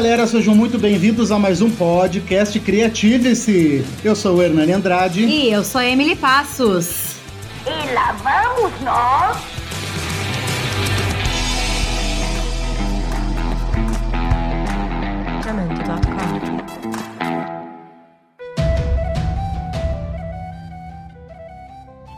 galera, sejam muito bem-vindos a mais um podcast Criative-se. Eu sou o Hernani Andrade. E eu sou a Emily Passos. E lá vamos nós.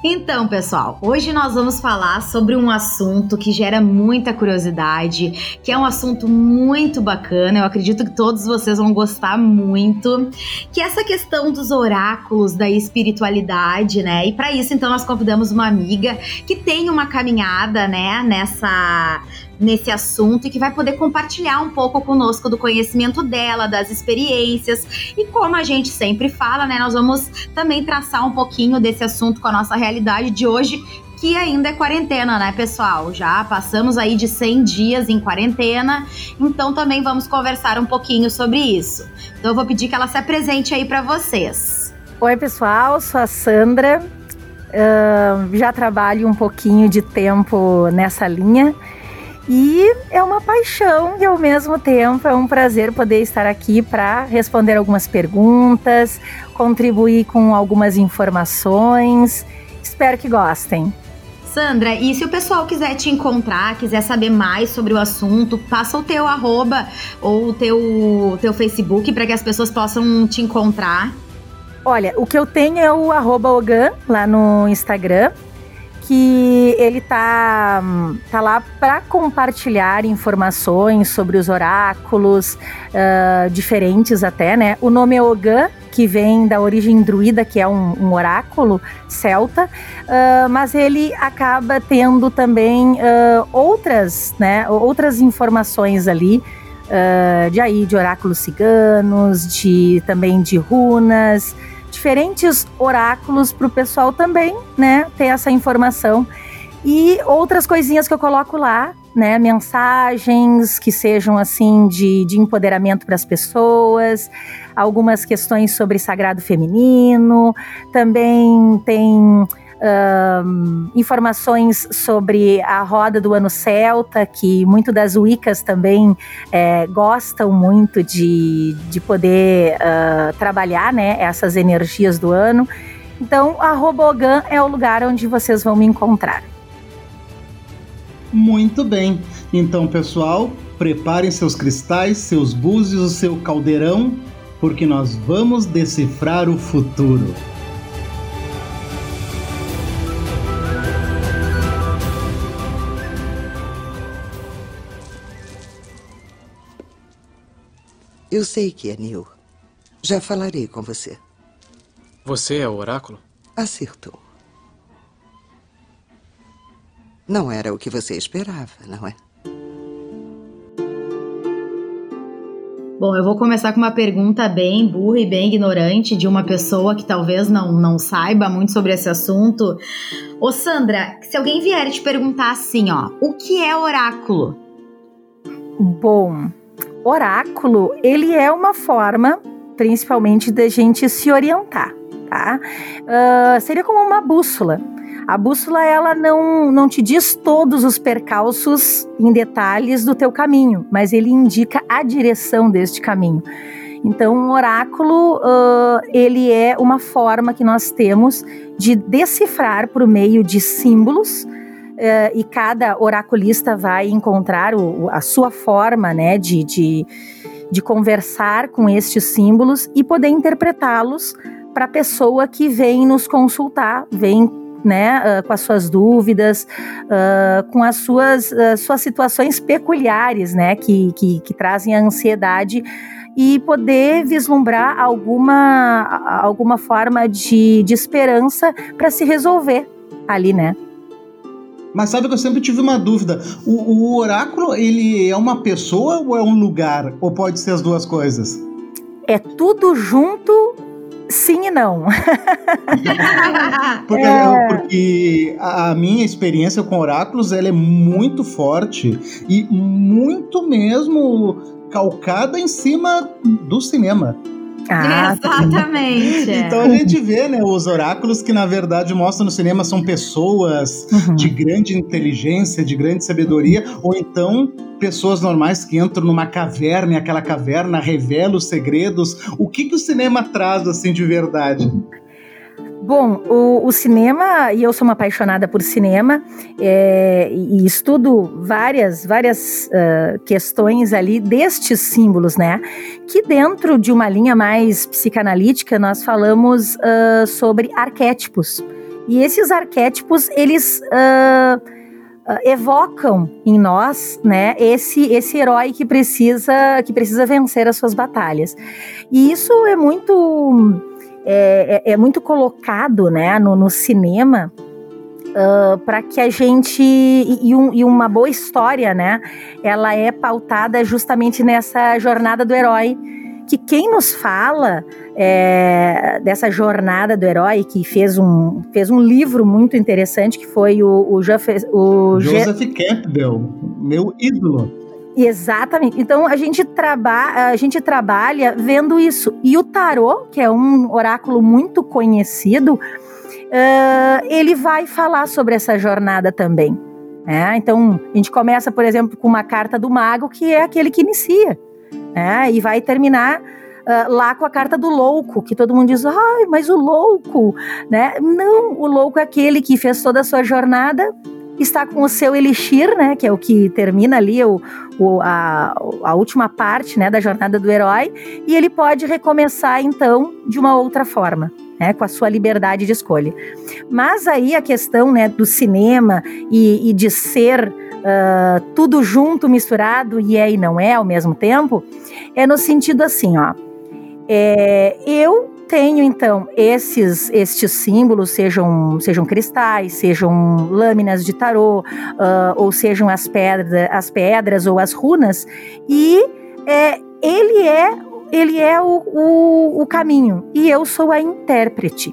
Então, pessoal, hoje nós vamos falar sobre um assunto que gera muita curiosidade, que é um assunto muito bacana, eu acredito que todos vocês vão gostar muito, que é essa questão dos oráculos, da espiritualidade, né? E para isso, então, nós convidamos uma amiga que tem uma caminhada, né, nesse assunto e que vai poder compartilhar um pouco conosco do conhecimento dela, das experiências. E como a gente sempre fala, né, nós vamos também traçar um pouquinho desse assunto com a nossa realidade de hoje, que ainda é quarentena, né, pessoal? Já passamos aí de 100 dias em quarentena, então também vamos conversar um pouquinho sobre isso. Então eu vou pedir que ela se apresente aí para vocês. Oi, pessoal, sou a Sandra, já trabalho um pouquinho de tempo nessa linha. E é uma paixão e, ao mesmo tempo, é um prazer poder estar aqui para responder algumas perguntas, contribuir com algumas informações. Espero que gostem. Sandra, e se o pessoal quiser te encontrar, quiser saber mais sobre o assunto, passa o teu arroba ou o teu Facebook para que as pessoas possam te encontrar. Olha, o que eu tenho é o @Ogan lá no Instagram, que ele tá lá para compartilhar informações sobre os oráculos, diferentes até, né? O nome é Ogan, que vem da origem druida, que é um oráculo celta, mas ele acaba tendo também outras informações ali, de oráculos ciganos, também de runas, diferentes oráculos para o pessoal também, né, ter essa informação. E outras coisinhas que eu coloco lá, né, mensagens que sejam assim de empoderamento para as pessoas, algumas questões sobre sagrado feminino, também tem informações sobre a roda do ano celta, que muito das wiccas também gostam muito de poder trabalhar, né, essas energias do ano. Então, @Ogan é o lugar onde vocês vão me encontrar. Muito bem. Então, pessoal, preparem seus cristais, seus búzios, o seu caldeirão, porque nós vamos decifrar o futuro. Eu sei que é Neil. Já falarei com você. Você é o oráculo? Acertou. Não era o que você esperava, não é? Bom, eu vou começar com uma pergunta bem burra e bem ignorante de uma pessoa que talvez não saiba muito sobre esse assunto. Ô, Sandra, se alguém vier te perguntar assim, ó, o que é oráculo? Bom, oráculo, ele é uma forma, principalmente, da gente se orientar, tá? Seria como uma bússola. A bússola, ela não te diz todos os percalços em detalhes do teu caminho, mas ele indica a direção deste caminho. Então, um oráculo, ele é uma forma que nós temos de decifrar por meio de símbolos, e cada oraculista vai encontrar a sua forma, né, de conversar com estes símbolos e poder interpretá-los para a pessoa que vem nos consultar, vem, né, com as suas dúvidas, com as suas situações peculiares, né, que trazem a ansiedade, e poder vislumbrar alguma forma de esperança para se resolver ali, né? Mas sabe que eu sempre tive uma dúvida, o oráculo, ele é uma pessoa ou é um lugar? Ou pode ser as duas coisas? É tudo junto, sim e não. Porque a minha experiência com oráculos, ela é muito forte e muito mesmo calcada em cima do cinema. Ah, exatamente. Então a gente vê, né, os oráculos que na verdade mostram no cinema são pessoas de grande inteligência, de grande sabedoria, ou então pessoas normais que entram numa caverna e aquela caverna revela os segredos. O que o cinema traz, assim, de verdade? Bom, o cinema, e eu sou uma apaixonada por cinema, e estudo várias questões ali destes símbolos, né? Que dentro de uma linha mais psicanalítica, nós falamos sobre arquétipos. E esses arquétipos, eles evocam em nós, né, esse herói que precisa vencer as suas batalhas. E isso é muito... É muito colocado, né, no cinema, para que a gente... E uma boa história, né, ela é pautada justamente nessa jornada do herói, que quem nos fala dessa jornada do herói, que fez um livro muito interessante, que foi o Joseph Campbell, meu ídolo. Exatamente. Então a gente trabalha vendo isso. E o tarô, que é um oráculo muito conhecido, ele vai falar sobre essa jornada também, né? Então a gente começa, por exemplo, com uma carta do mago, que é aquele que inicia, né? E vai terminar lá com a carta do louco, que todo mundo diz: ai, mas o louco, né? Não, o louco é aquele que fez toda a sua jornada, está com o seu elixir, né, que é o que termina ali a última parte, né, da jornada do herói, e ele pode recomeçar, então, de uma outra forma, né, com a sua liberdade de escolha. Mas aí a questão, né, do cinema e de ser tudo junto, misturado, e é e não é ao mesmo tempo, é no sentido assim, ó, eu tenho, então, estes símbolos, sejam cristais, sejam lâminas de tarô, ou sejam as pedras ou as runas, e ele é o caminho, e eu sou a intérprete.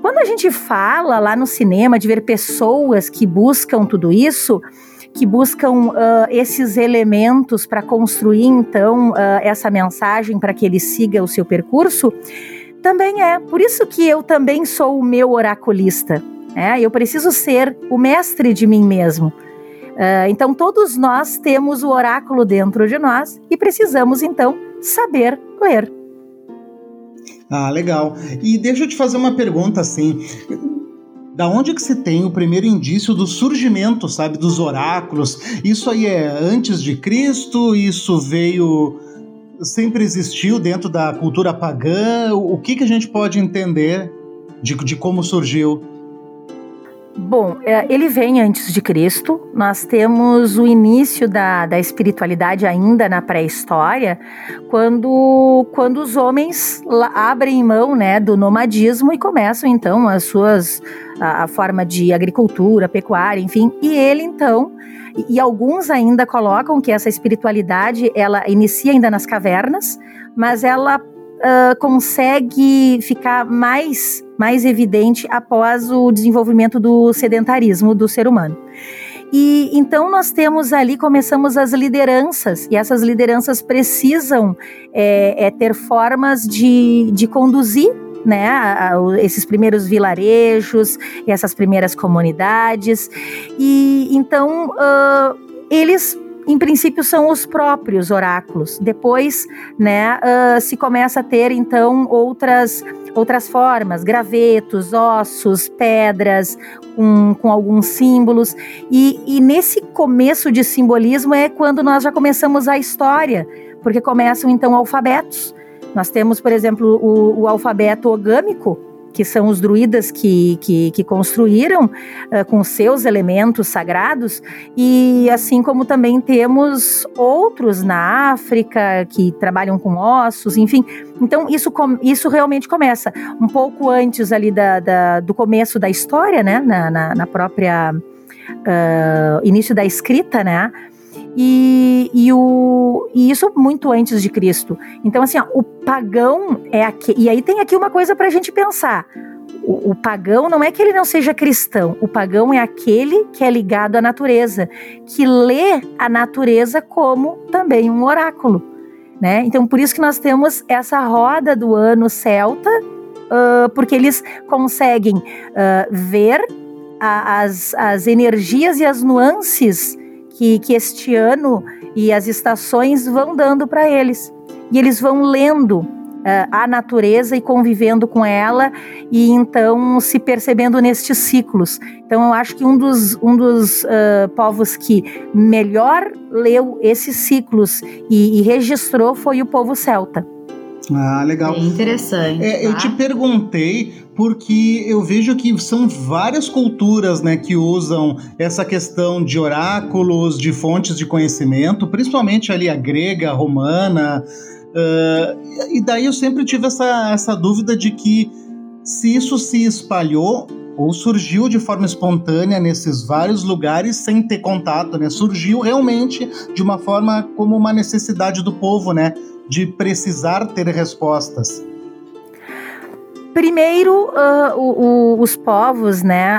Quando a gente fala lá no cinema de ver pessoas que buscam tudo isso, que buscam esses elementos para construir, então, essa mensagem para que ele siga o seu percurso, também é. Por isso que eu também sou o meu oraculista, né? Eu preciso ser o mestre de mim mesmo. Então, todos nós temos o oráculo dentro de nós e precisamos, então, saber ler. Ah, legal. E deixa eu te fazer uma pergunta, assim... Da onde que se tem o primeiro indício do surgimento, sabe, dos oráculos? Isso aí é antes de Cristo? Isso veio... sempre existiu dentro da cultura pagã? O que a gente pode entender de como surgiu? Bom, ele vem antes de Cristo. Nós temos o início da espiritualidade ainda na pré-história, quando os homens abrem mão, né, do nomadismo e começam, então, a forma de agricultura, pecuária, enfim. E ele, então... E alguns ainda colocam que essa espiritualidade, ela inicia ainda nas cavernas, mas ela consegue ficar mais evidente após o desenvolvimento do sedentarismo do ser humano. E então nós temos ali, começamos as lideranças, e essas lideranças precisam ter formas de conduzir, né, esses primeiros vilarejos, essas primeiras comunidades. E então eles, em princípio, são os próprios oráculos. Depois, né, se começa a ter, então, outras formas, gravetos, ossos, pedras com alguns símbolos, e nesse começo de simbolismo é quando nós já começamos a história, porque começam, então, alfabetos. Nós temos, por exemplo, o alfabeto ogâmico, que são os druidas que construíram com seus elementos sagrados, e assim como também temos outros na África que trabalham com ossos, enfim. Então isso realmente começa um pouco antes ali do começo da história, né, na própria início da escrita, né? E isso muito antes de Cristo. Então, assim, ó, o pagão é aquele... E aí tem aqui uma coisa pra gente pensar. O pagão não é que ele não seja cristão. O pagão é aquele que é ligado à natureza, que lê a natureza como também um oráculo, né? Então, por isso que nós temos essa roda do ano celta, porque eles conseguem ver as energias e as nuances que este ano e as estações vão dando para eles. E eles vão lendo a natureza e convivendo com ela e então se percebendo nestes ciclos. Então eu acho que um dos povos que melhor leu esses ciclos e registrou foi o povo celta. Ah, legal. É interessante. Tá? Eu te perguntei porque eu vejo que são várias culturas, né, que usam essa questão de oráculos, de fontes de conhecimento, principalmente ali a grega, a romana. E daí eu sempre tive essa dúvida de que se isso se espalhou ou surgiu de forma espontânea nesses vários lugares sem ter contato, né? Surgiu realmente de uma forma como uma necessidade do povo, né? De precisar ter respostas. Primeiro, os povos, né?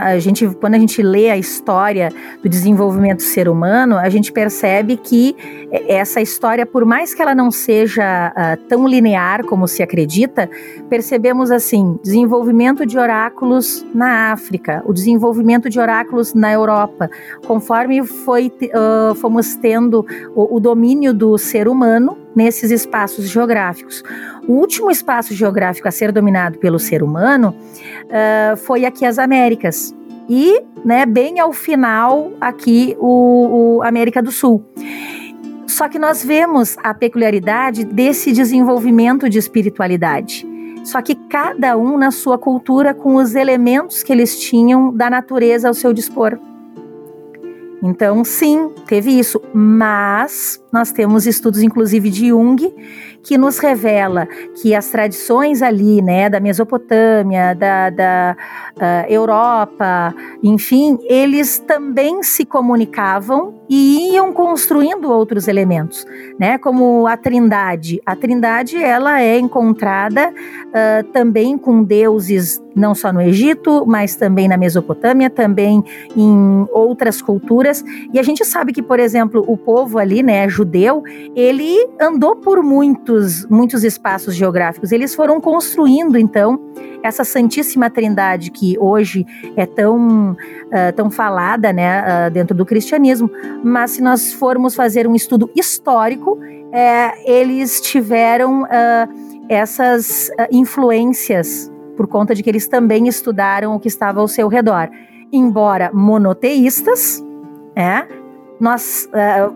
Quando a gente lê a história do desenvolvimento do ser humano, a gente percebe que essa história, por mais que ela não seja tão linear como se acredita, percebemos assim, desenvolvimento de oráculos na África, o desenvolvimento de oráculos na Europa, conforme fomos tendo o domínio do ser humano nesses espaços geográficos. O último espaço geográfico a ser dominado pelo ser humano foi aqui as Américas. E, né, bem ao final, aqui o América do Sul. Só que nós vemos a peculiaridade desse desenvolvimento de espiritualidade. Só que cada um na sua cultura, com os elementos que eles tinham da natureza ao seu dispor. Então, sim, teve isso, mas nós temos estudos, inclusive, de Jung, que nos revela que as tradições ali, né, da Mesopotâmia, da Europa, enfim, eles também se comunicavam e iam construindo outros elementos, né, como a Trindade. A Trindade, ela é encontrada também com deuses, não só no Egito, mas também na Mesopotâmia, também em outras culturas. E a gente sabe que, por exemplo, o povo ali, né, judeu, ele andou por muitos espaços geográficos. Eles foram construindo, então, essa Santíssima Trindade que hoje é tão falada, né, dentro do cristianismo. Mas se nós formos fazer um estudo histórico, eles tiveram essas influências por conta de que eles também estudaram o que estava ao seu redor. Embora monoteístas, nós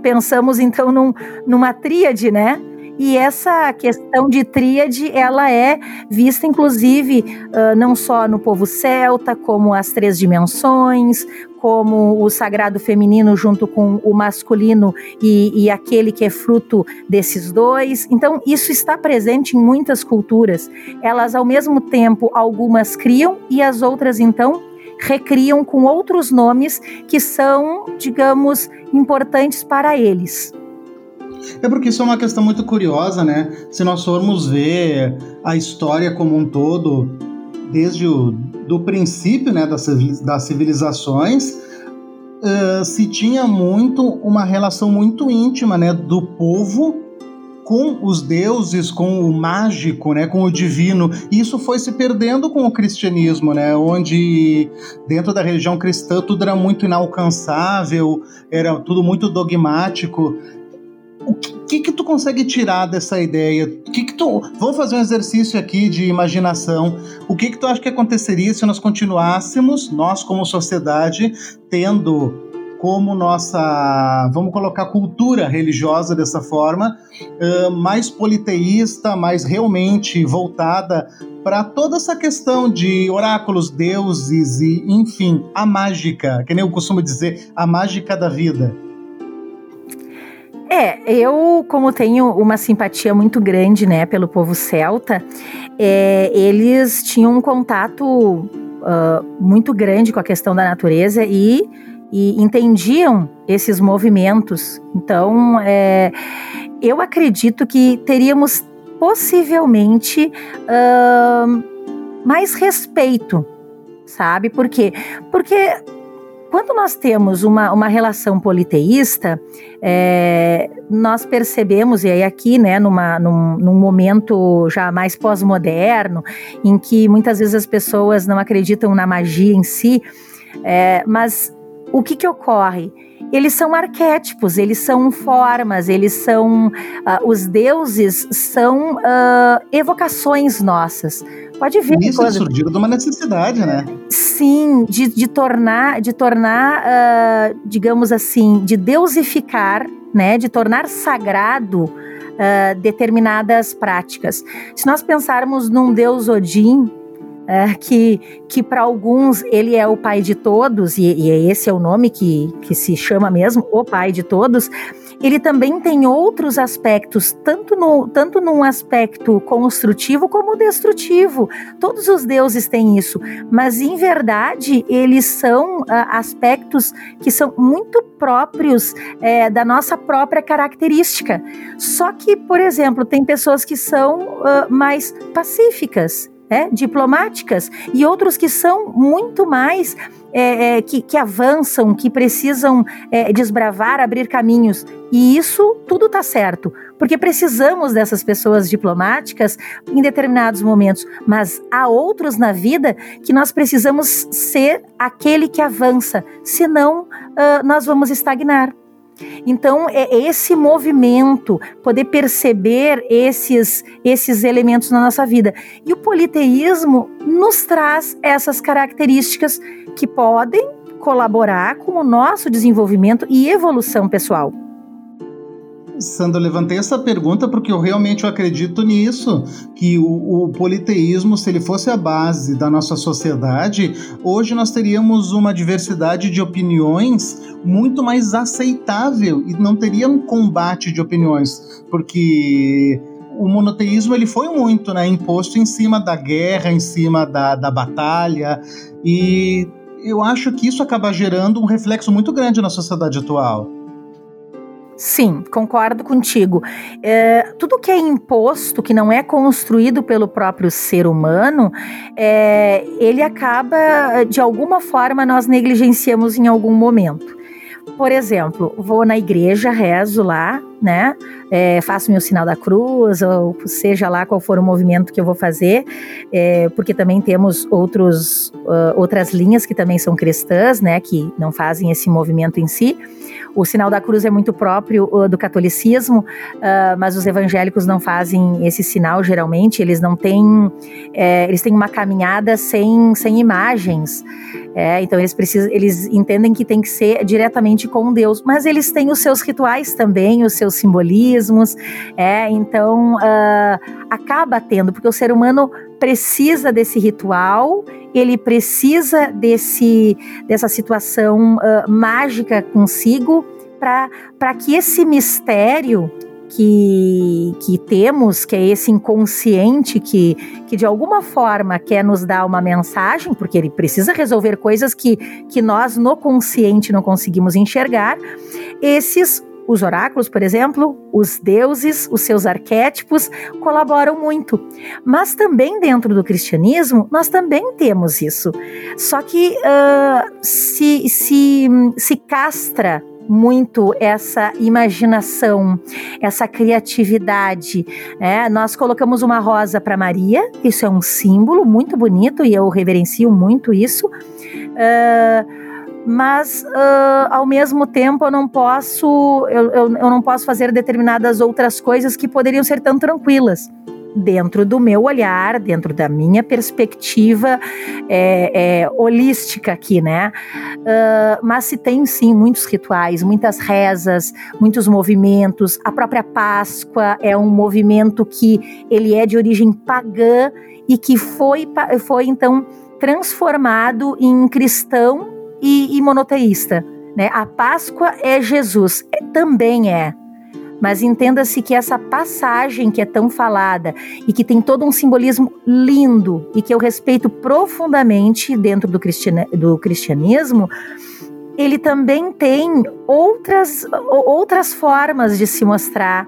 pensamos então numa tríade, né? E essa questão de tríade, ela é vista, inclusive, não só no povo celta, como as três dimensões, como o sagrado feminino junto com o masculino e aquele que é fruto desses dois. Então, isso está presente em muitas culturas. Elas, ao mesmo tempo, algumas criam e as outras, então, recriam com outros nomes que são, digamos, importantes para eles. É porque isso é uma questão muito curiosa, né? Se nós formos ver a história como um todo, desde do princípio, né, das civilizações, se tinha muito uma relação muito íntima, né, do povo com os deuses, com o mágico, né, com o divino. E isso foi se perdendo com o cristianismo, né, onde dentro da religião cristã tudo era muito inalcançável, era tudo muito dogmático. O que tu consegue tirar dessa ideia? Vamos fazer um exercício aqui de imaginação. O que tu acha que aconteceria se nós continuássemos, nós como sociedade, tendo como nossa, vamos colocar, cultura religiosa dessa forma, mais politeísta, mais realmente voltada para toda essa questão de oráculos, deuses e, enfim, a mágica, que nem eu costumo dizer, a mágica da vida. Eu, como tenho uma simpatia muito grande, né, pelo povo celta, eles tinham um contato muito grande com a questão da natureza e entendiam esses movimentos. Então, eu acredito que teríamos possivelmente mais respeito, sabe? Por quê? Porque quando nós temos uma relação politeísta, nós percebemos, e aí aqui, né, num momento já mais pós-moderno, em que muitas vezes as pessoas não acreditam na magia em si, mas o que ocorre? Eles são arquétipos, eles são formas, eles são... os deuses são evocações nossas. Pode ver. Isso é surgido de uma necessidade, né? Sim, de tornar digamos assim, de deusificar, né? De tornar sagrado determinadas práticas. Se nós pensarmos num deus Odin... que para alguns ele é o pai de todos, e esse é o nome que se chama mesmo, o pai de todos, ele também tem outros aspectos, tanto num aspecto construtivo como destrutivo. Todos os deuses têm isso, mas em verdade eles são aspectos que são muito próprios da nossa própria característica. Só que, por exemplo, tem pessoas que são mais pacíficas, diplomáticas, e outros que são muito mais que avançam, que precisam desbravar, abrir caminhos, e isso tudo está certo, porque precisamos dessas pessoas diplomáticas em determinados momentos, mas há outros na vida que nós precisamos ser aquele que avança, senão nós vamos estagnar. Então, é esse movimento, poder perceber esses elementos na nossa vida. E o politeísmo nos traz essas características que podem colaborar com o nosso desenvolvimento e evolução pessoal. Sandra, eu levantei essa pergunta porque eu realmente acredito nisso, que o politeísmo, se ele fosse a base da nossa sociedade, hoje nós teríamos uma diversidade de opiniões muito mais aceitável e não teria um combate de opiniões, porque... O monoteísmo ele foi muito imposto em cima da guerra, em cima da batalha, e eu acho que isso acaba gerando um reflexo muito grande na sociedade atual. Sim, concordo contigo. Tudo que é imposto, que não é construído pelo próprio ser humano, ele acaba, de alguma forma, nós negligenciamos em algum momento. Por exemplo, vou na igreja, rezo lá, né? Faço meu sinal da cruz, ou seja lá qual for o movimento que eu vou fazer, porque também temos outras linhas que também são cristãs, né? Que não fazem esse movimento em si. O sinal da cruz é muito próprio do catolicismo, mas os evangélicos não fazem esse sinal geralmente, eles não têm, eles têm uma caminhada sem imagens, então eles entendem que tem que ser diretamente com Deus, mas eles têm os seus rituais também, os seus simbolismos, então acaba tendo, porque o ser humano precisa desse ritual, ele precisa dessa situação mágica consigo para que esse mistério que temos, que é esse inconsciente que de alguma forma quer nos dar uma mensagem, porque ele precisa resolver coisas que nós no consciente não conseguimos enxergar, os oráculos, por exemplo, os deuses, os seus arquétipos colaboram muito. Mas também dentro do cristianismo, nós também temos isso. Só que se castra muito essa imaginação, essa criatividade. Nós colocamos uma rosa para Maria, isso é um símbolo muito bonito e eu reverencio muito isso. Mas, ao mesmo tempo, eu não posso fazer determinadas outras coisas que poderiam ser tão tranquilas. Dentro do meu olhar, dentro da minha perspectiva holística aqui, né? Mas se tem, sim, muitos rituais, muitas rezas, muitos movimentos. A própria Páscoa é um movimento que ele é de origem pagã e que foi então, transformado em cristão e monoteísta, né? A Páscoa é Jesus, também é, mas entenda-se que essa passagem que é tão falada e que tem todo um simbolismo lindo e que eu respeito profundamente dentro do cristianismo, ele também tem outras formas de se mostrar,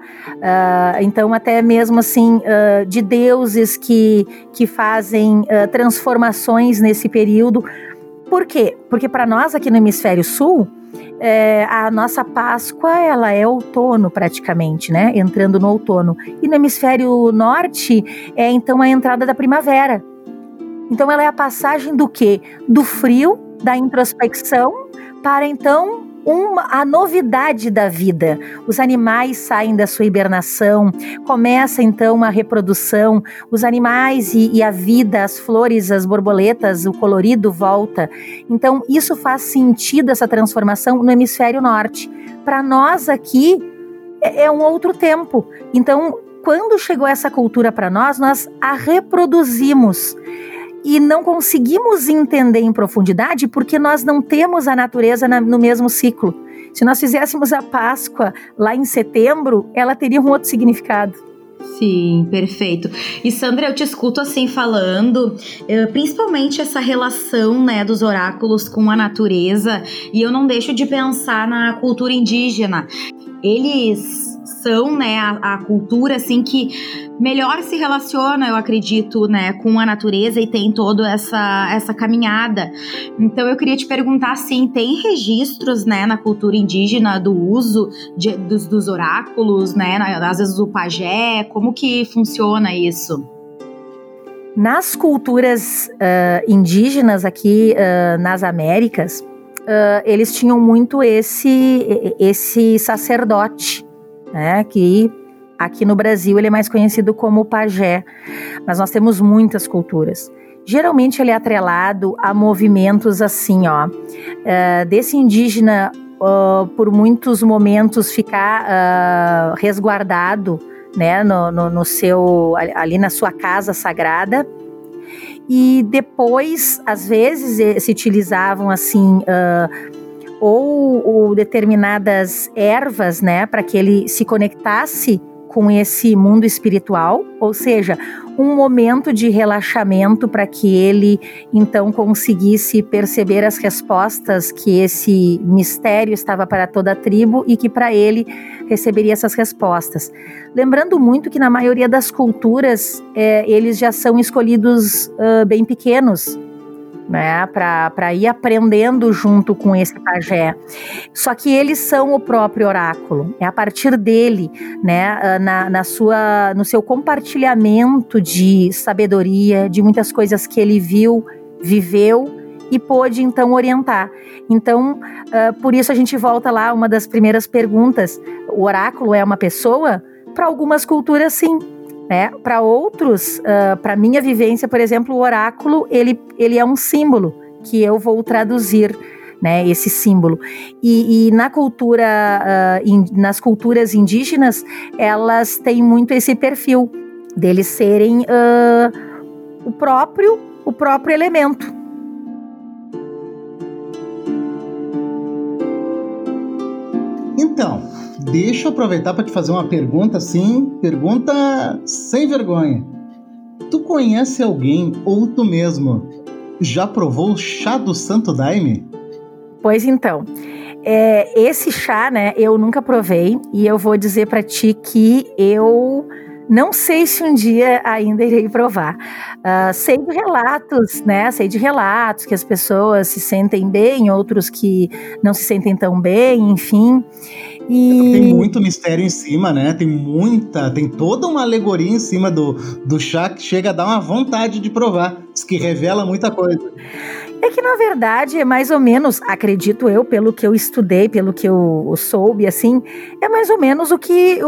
então até mesmo assim, de deuses que fazem transformações nesse período. Por quê? Porque para nós aqui no Hemisfério Sul, a nossa Páscoa ela é outono praticamente, né? Entrando no outono. E no Hemisfério Norte é então a entrada da primavera. Então ela é a passagem do quê? Do frio, da introspecção para então a novidade da vida. Os animais saem da sua hibernação, começa então a reprodução, os animais e a vida, as flores, as borboletas, o colorido volta. Então isso faz sentido, essa transformação no hemisfério norte. Para nós aqui é um outro tempo. Então quando chegou essa cultura para nós, nós a reproduzimos. E não conseguimos entender em profundidade porque nós não temos a natureza no mesmo ciclo. Se nós fizéssemos a Páscoa lá em setembro, ela teria um outro significado. Sim, perfeito. E Sandra, eu te escuto assim falando, principalmente essa relação, né, dos oráculos com a natureza, e eu não deixo de pensar na cultura indígena. Eles são, né, a cultura assim que melhor se relaciona, eu acredito, né, com a natureza e tem toda essa caminhada. Então eu queria te perguntar, assim, tem registros, né, na cultura indígena do uso dos oráculos, né, às vezes o pajé, como que funciona isso? Nas culturas indígenas aqui nas Américas, eles tinham muito esse sacerdote, né, que aqui no Brasil ele é mais conhecido como pajé, mas nós temos muitas culturas. Geralmente ele é atrelado a movimentos assim, ó, desse indígena por muitos momentos ficar resguardado, né, no seu, ali na sua casa sagrada. E depois, às vezes, se utilizavam assim, ou determinadas ervas, né, para que ele se conectasse com esse mundo espiritual, ou seja, um momento de relaxamento para que ele então conseguisse perceber as respostas que esse mistério estava para toda a tribo e que para ele receberia essas respostas. Lembrando muito que na maioria das culturas eles já são escolhidos bem pequenos, né, para ir aprendendo junto com esse pajé. Só que eles são o próprio oráculo. É a partir dele, né, no seu compartilhamento de sabedoria, de muitas coisas que ele viu, viveu e pôde então orientar. Então, por isso a gente volta lá a uma das primeiras perguntas. O oráculo é uma pessoa? Para algumas culturas, sim. Né? Para outros, para minha vivência, por exemplo, o oráculo ele é um símbolo que eu vou traduzir, né, esse símbolo. E nas culturas indígenas, elas têm muito esse perfil deles serem o próprio elemento. Então, deixa eu aproveitar para te fazer uma pergunta assim, pergunta sem vergonha. Tu conhece alguém, ou tu mesmo, já provou o chá do Santo Daime? Pois então, esse chá, né, eu nunca provei, e eu vou dizer para ti que eu não sei se um dia ainda irei provar. Sei de relatos que as pessoas se sentem bem, outros que não se sentem tão bem, enfim. E tem muito mistério em cima, né? Tem toda uma alegoria em cima do chá que chega a dar uma vontade de provar. Diz que revela muita coisa. É que, na verdade, é mais ou menos, acredito eu, pelo que eu estudei, pelo que eu soube, assim, é mais ou menos o que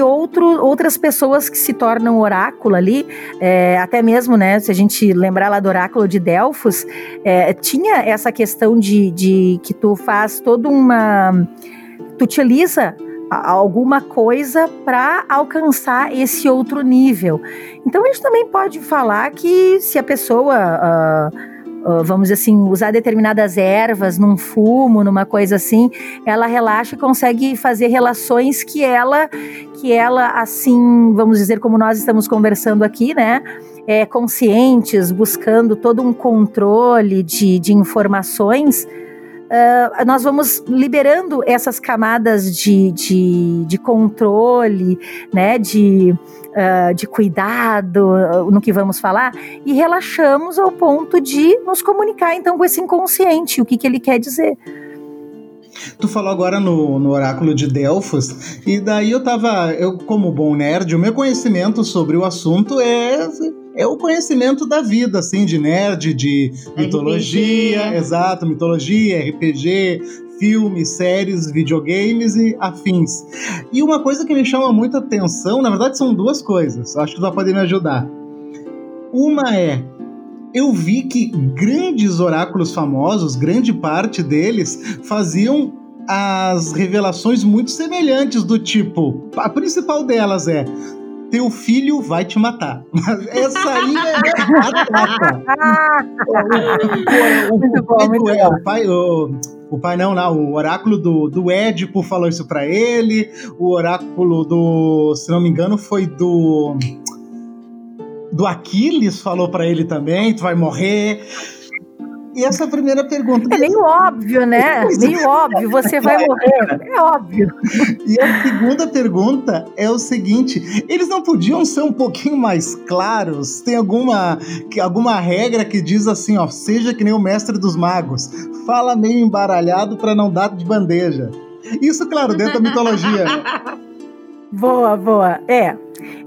outras pessoas que se tornam oráculo ali, até mesmo, né, se a gente lembrar lá do oráculo de Delfos, tinha essa questão de que tu faz toda uma... Tu utiliza alguma coisa para alcançar esse outro nível. Então, a gente também pode falar que se a pessoa... vamos dizer assim, usar determinadas ervas num fumo, numa coisa assim, ela relaxa e consegue fazer relações que ela assim, vamos dizer, como nós estamos conversando aqui, né, conscientes, buscando todo um controle de informações, nós vamos liberando essas camadas de controle, né, de cuidado no que vamos falar, e relaxamos ao ponto de nos comunicar então com esse inconsciente, o que ele quer dizer. Tu falou agora no oráculo de Delfos, e daí eu como bom nerd, o meu conhecimento sobre o assunto É o conhecimento da vida, assim, de nerd, de mitologia, RPG. Exato, mitologia, RPG, filmes, séries, videogames e afins. E uma coisa que me chama muito a atenção, na verdade são duas coisas, acho que tu vai poder me ajudar. Uma é, eu vi que grandes oráculos famosos, grande parte deles, faziam as revelações muito semelhantes do tipo, a principal delas é: teu filho vai te matar. Mas essa aí é batata. O oráculo do Édipo falou isso pra ele. O oráculo do, se não me engano, foi do Aquiles, falou pra ele também: tu vai morrer. E essa é a primeira pergunta. É meio óbvio, né? Meio óbvio, você vai morrer. É óbvio. E a segunda pergunta é o seguinte: eles não podiam ser um pouquinho mais claros? Tem alguma regra que diz assim, ó, seja que nem o mestre dos magos, fala meio embaralhado pra não dar de bandeja. Isso, claro, dentro da mitologia. Boa, boa. É.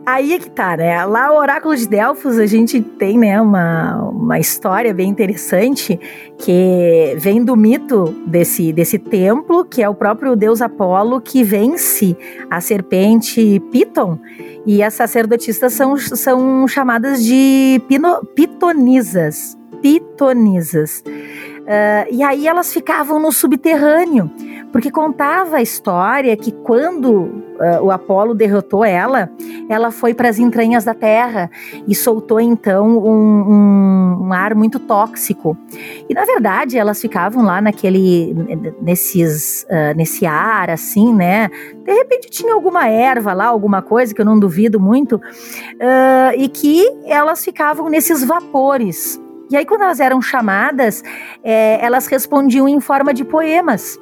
Aí é que tá, né? Lá o Oráculo de Delfos, a gente tem, né, uma história bem interessante que vem do mito desse templo, que é o próprio deus Apolo que vence a serpente Piton, e as sacerdotistas são chamadas de pitonisas. E aí elas ficavam no subterrâneo, porque contava a história que quando o Apolo derrotou ela foi para as entranhas da terra e soltou então um ar muito tóxico. E na verdade elas ficavam lá nesse ar assim, né? De repente tinha alguma erva lá, alguma coisa que eu não duvido muito, e que elas ficavam nesses vapores. E aí quando elas eram chamadas, elas respondiam em forma de poemas.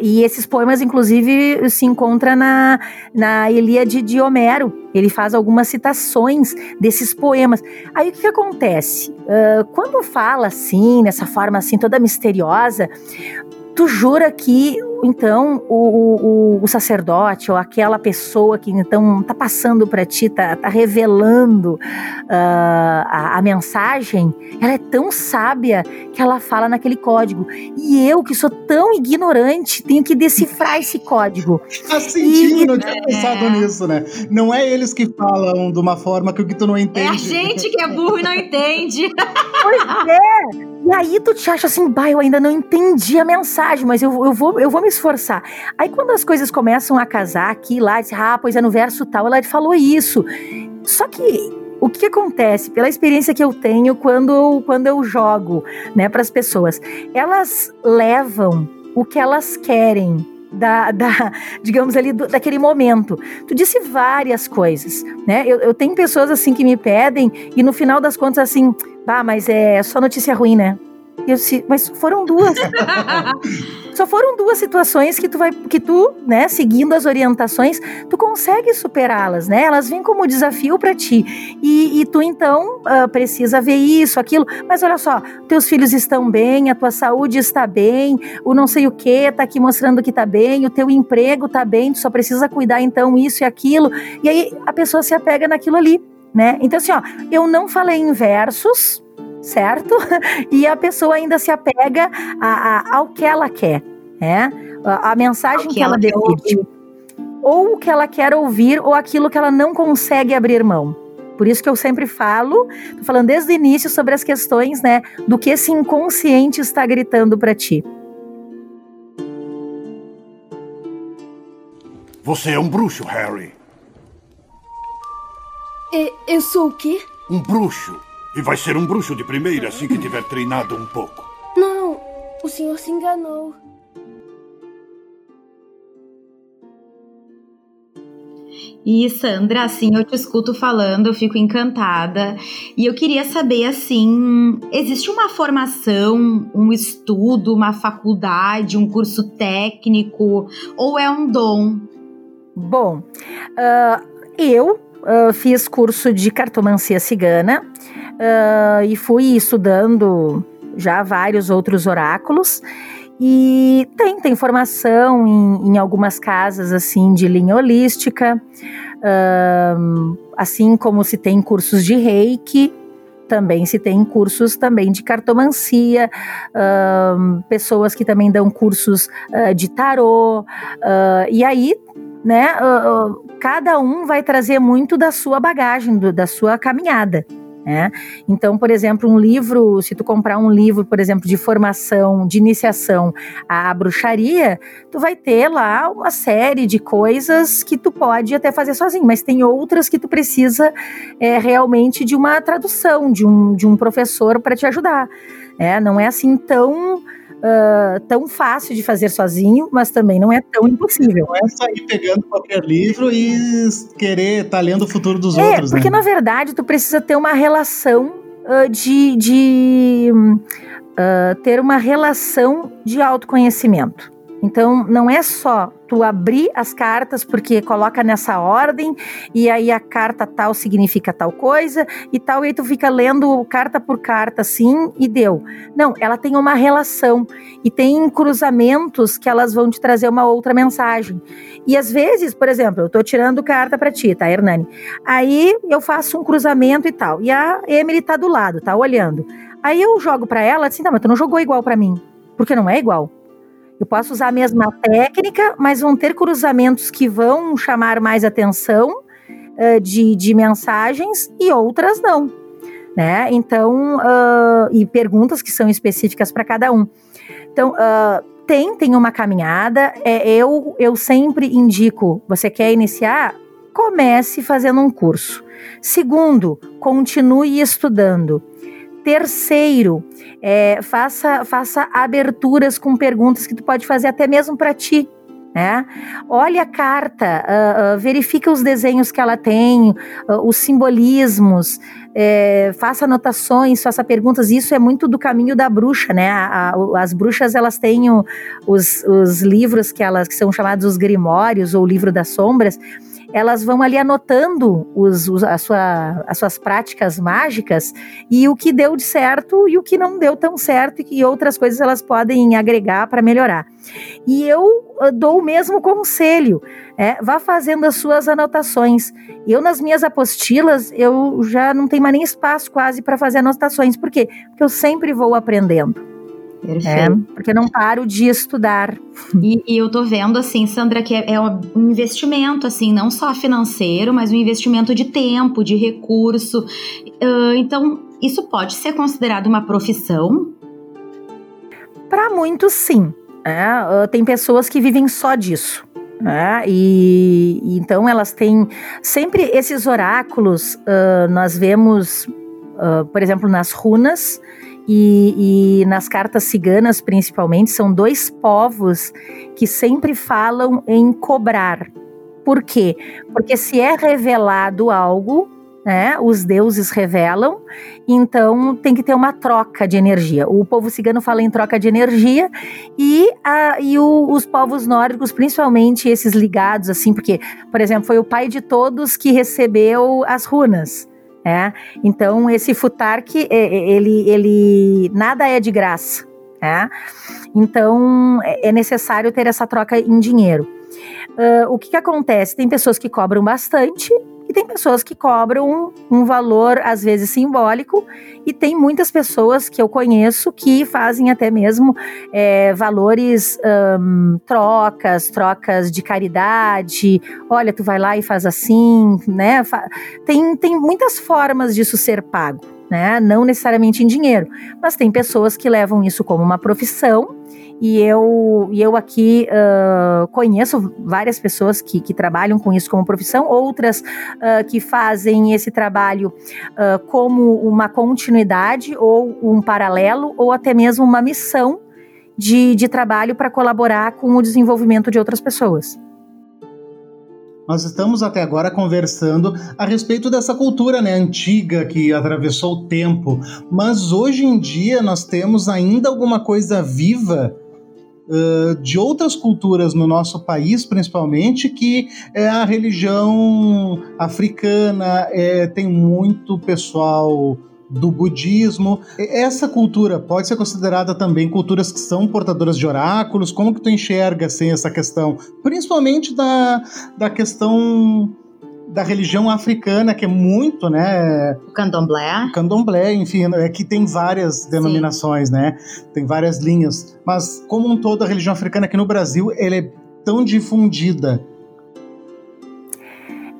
E esses poemas, inclusive, se encontram na Ilíada de Homero. Ele faz algumas citações desses poemas. Aí o que acontece? Quando fala assim, nessa forma assim, toda misteriosa, tu jura que, então, o sacerdote ou aquela pessoa que, então, tá passando para ti, tá revelando a mensagem, ela é tão sábia que ela fala naquele código. E eu, que sou tão ignorante, tenho que decifrar esse código. Faz sentido, não tinha pensado nisso, né? Não é eles que falam de uma forma que tu não entende. É a gente que é burro e não entende. Pois é. E aí tu te acha assim, eu ainda não entendi a mensagem, mas eu vou me esforçar. Aí quando as coisas começam a casar aqui e lá, diz, pois é, no verso tal, ela falou isso. Só que o que acontece, pela experiência que eu tenho quando eu jogo, né, pras pessoas, elas levam o que elas querem digamos ali, daquele momento. Tu disse várias coisas, né? Eu tenho pessoas assim que me pedem e no final das contas assim, mas é só notícia ruim, né? Eu disse, mas foram duas. Só foram duas situações que tu, né, seguindo as orientações, tu consegue superá-las, né? Elas vêm como desafio pra ti. E tu, então, precisa ver isso, aquilo. Mas olha só, teus filhos estão bem, a tua saúde está bem, o não sei o que tá aqui mostrando que tá bem, o teu emprego tá bem, tu só precisa cuidar, então, isso e aquilo. E aí, a pessoa se apega naquilo ali, né? Então, assim, eu não falei em versos, certo? E a pessoa ainda se apega ao que ela quer, né? A mensagem que ela deu, ou o que ela quer ouvir, ou aquilo que ela não consegue abrir mão. Por isso que eu sempre falo, tô falando desde o início sobre as questões, né, do que esse inconsciente está gritando para ti. Você é um bruxo, Harry. Eu sou o quê? Um bruxo. E vai ser um bruxo de primeira assim que tiver treinado um pouco. Não, o senhor se enganou. E Sandra, assim, eu te escuto falando, eu fico encantada. E eu queria saber, assim, existe uma formação, um estudo, uma faculdade, um curso técnico? Ou é um dom? Bom, eu fiz curso de cartomancia cigana e fui estudando já vários outros oráculos, e tem formação em algumas casas assim de linha holística, Assim como se tem cursos de reiki, também se tem cursos também de cartomancia, pessoas que também dão cursos de tarô, e aí, né, cada um vai trazer muito da sua bagagem, da sua caminhada, né? Então, por exemplo, um livro, se tu comprar um livro, por exemplo, de formação, de iniciação à bruxaria, tu vai ter lá uma série de coisas que tu pode até fazer sozinho, mas tem outras que tu precisa realmente de uma tradução, de um professor para te ajudar, não é assim tão fácil de fazer sozinho, mas também não é tão impossível. Não é sair pegando qualquer livro e querer estar lendo o futuro dos outros. Porque, né? Na verdade, tu precisa ter uma relação ter uma relação de autoconhecimento. Então, não é só tu abrir as cartas porque coloca nessa ordem e aí a carta tal significa tal coisa e tal, e aí tu fica lendo carta por carta assim e deu. Não, ela tem uma relação e tem cruzamentos que elas vão te trazer uma outra mensagem. E às vezes, por exemplo, eu tô tirando carta pra ti, tá, Hernani? Aí eu faço um cruzamento e tal, e a Emily tá do lado, tá olhando. Aí eu jogo pra ela assim, tá, mas tu não jogou igual pra mim, porque não é igual. Eu posso usar a mesma técnica, mas vão ter cruzamentos que vão chamar mais atenção de mensagens e outras não, né? Então, e perguntas que são específicas para cada um. Então, tem uma caminhada. Eu sempre indico, você quer iniciar? Comece fazendo um curso. Segundo, continue estudando. Terceiro, faça aberturas com perguntas que tu pode fazer até mesmo para ti, né? Olha a carta, verifica os desenhos que ela tem, os simbolismos, faça anotações, faça perguntas. Isso é muito do caminho da bruxa, né? As bruxas, elas têm os livros que são chamados os grimórios ou livro das sombras. Elas vão ali anotando as suas práticas mágicas e o que deu de certo e o que não deu tão certo e outras coisas elas podem agregar para melhorar. E eu dou o mesmo conselho, vá fazendo as suas anotações. Eu, nas minhas apostilas, eu já não tenho mais nem espaço quase para fazer anotações. Por quê? Porque eu sempre vou aprendendo. Porque não paro de estudar. E eu tô vendo, assim, Sandra, que é um investimento, assim, não só financeiro, mas um investimento de tempo, de recurso. Então, isso pode ser considerado uma profissão? Para muitos, sim. Tem pessoas que vivem só disso. E então, elas têm... Sempre esses oráculos, nós vemos, por exemplo, nas runas... E nas cartas ciganas, principalmente, são dois povos que sempre falam em cobrar. Por quê? Porque se é revelado algo, né, os deuses revelam, então tem que ter uma troca de energia. O povo cigano fala em troca de energia e os povos nórdicos, principalmente esses ligados, assim, porque, por exemplo, foi o pai de todos que recebeu as runas. Então esse Futark, ele nada é de graça, então é necessário ter essa troca em dinheiro. O que acontece? Tem pessoas que cobram bastante e tem pessoas que cobram um valor às vezes simbólico, e tem muitas pessoas que eu conheço que fazem até mesmo valores, trocas de caridade. Olha, tu vai lá e faz assim, né? Tem muitas formas disso ser pago, né? Não necessariamente em dinheiro, mas tem pessoas que levam isso como uma profissão. E eu aqui conheço várias pessoas que trabalham com isso como profissão, outras que fazem esse trabalho como uma continuidade ou um paralelo ou até mesmo uma missão de trabalho para colaborar com o desenvolvimento de outras pessoas. Nós estamos até agora conversando a respeito dessa cultura, né, antiga que atravessou o tempo, mas hoje em dia nós temos ainda alguma coisa viva de outras culturas no nosso país, principalmente, que é a religião africana, tem muito pessoal do budismo. Essa cultura pode ser considerada também culturas que são portadoras de oráculos? Como que tu enxerga, assim, essa questão? Principalmente da questão da religião africana, que é muito, né? O candomblé. O candomblé, enfim, é que tem várias denominações, sim, né? Tem várias linhas. Mas, como um todo, a religião africana aqui no Brasil, ela é tão difundida.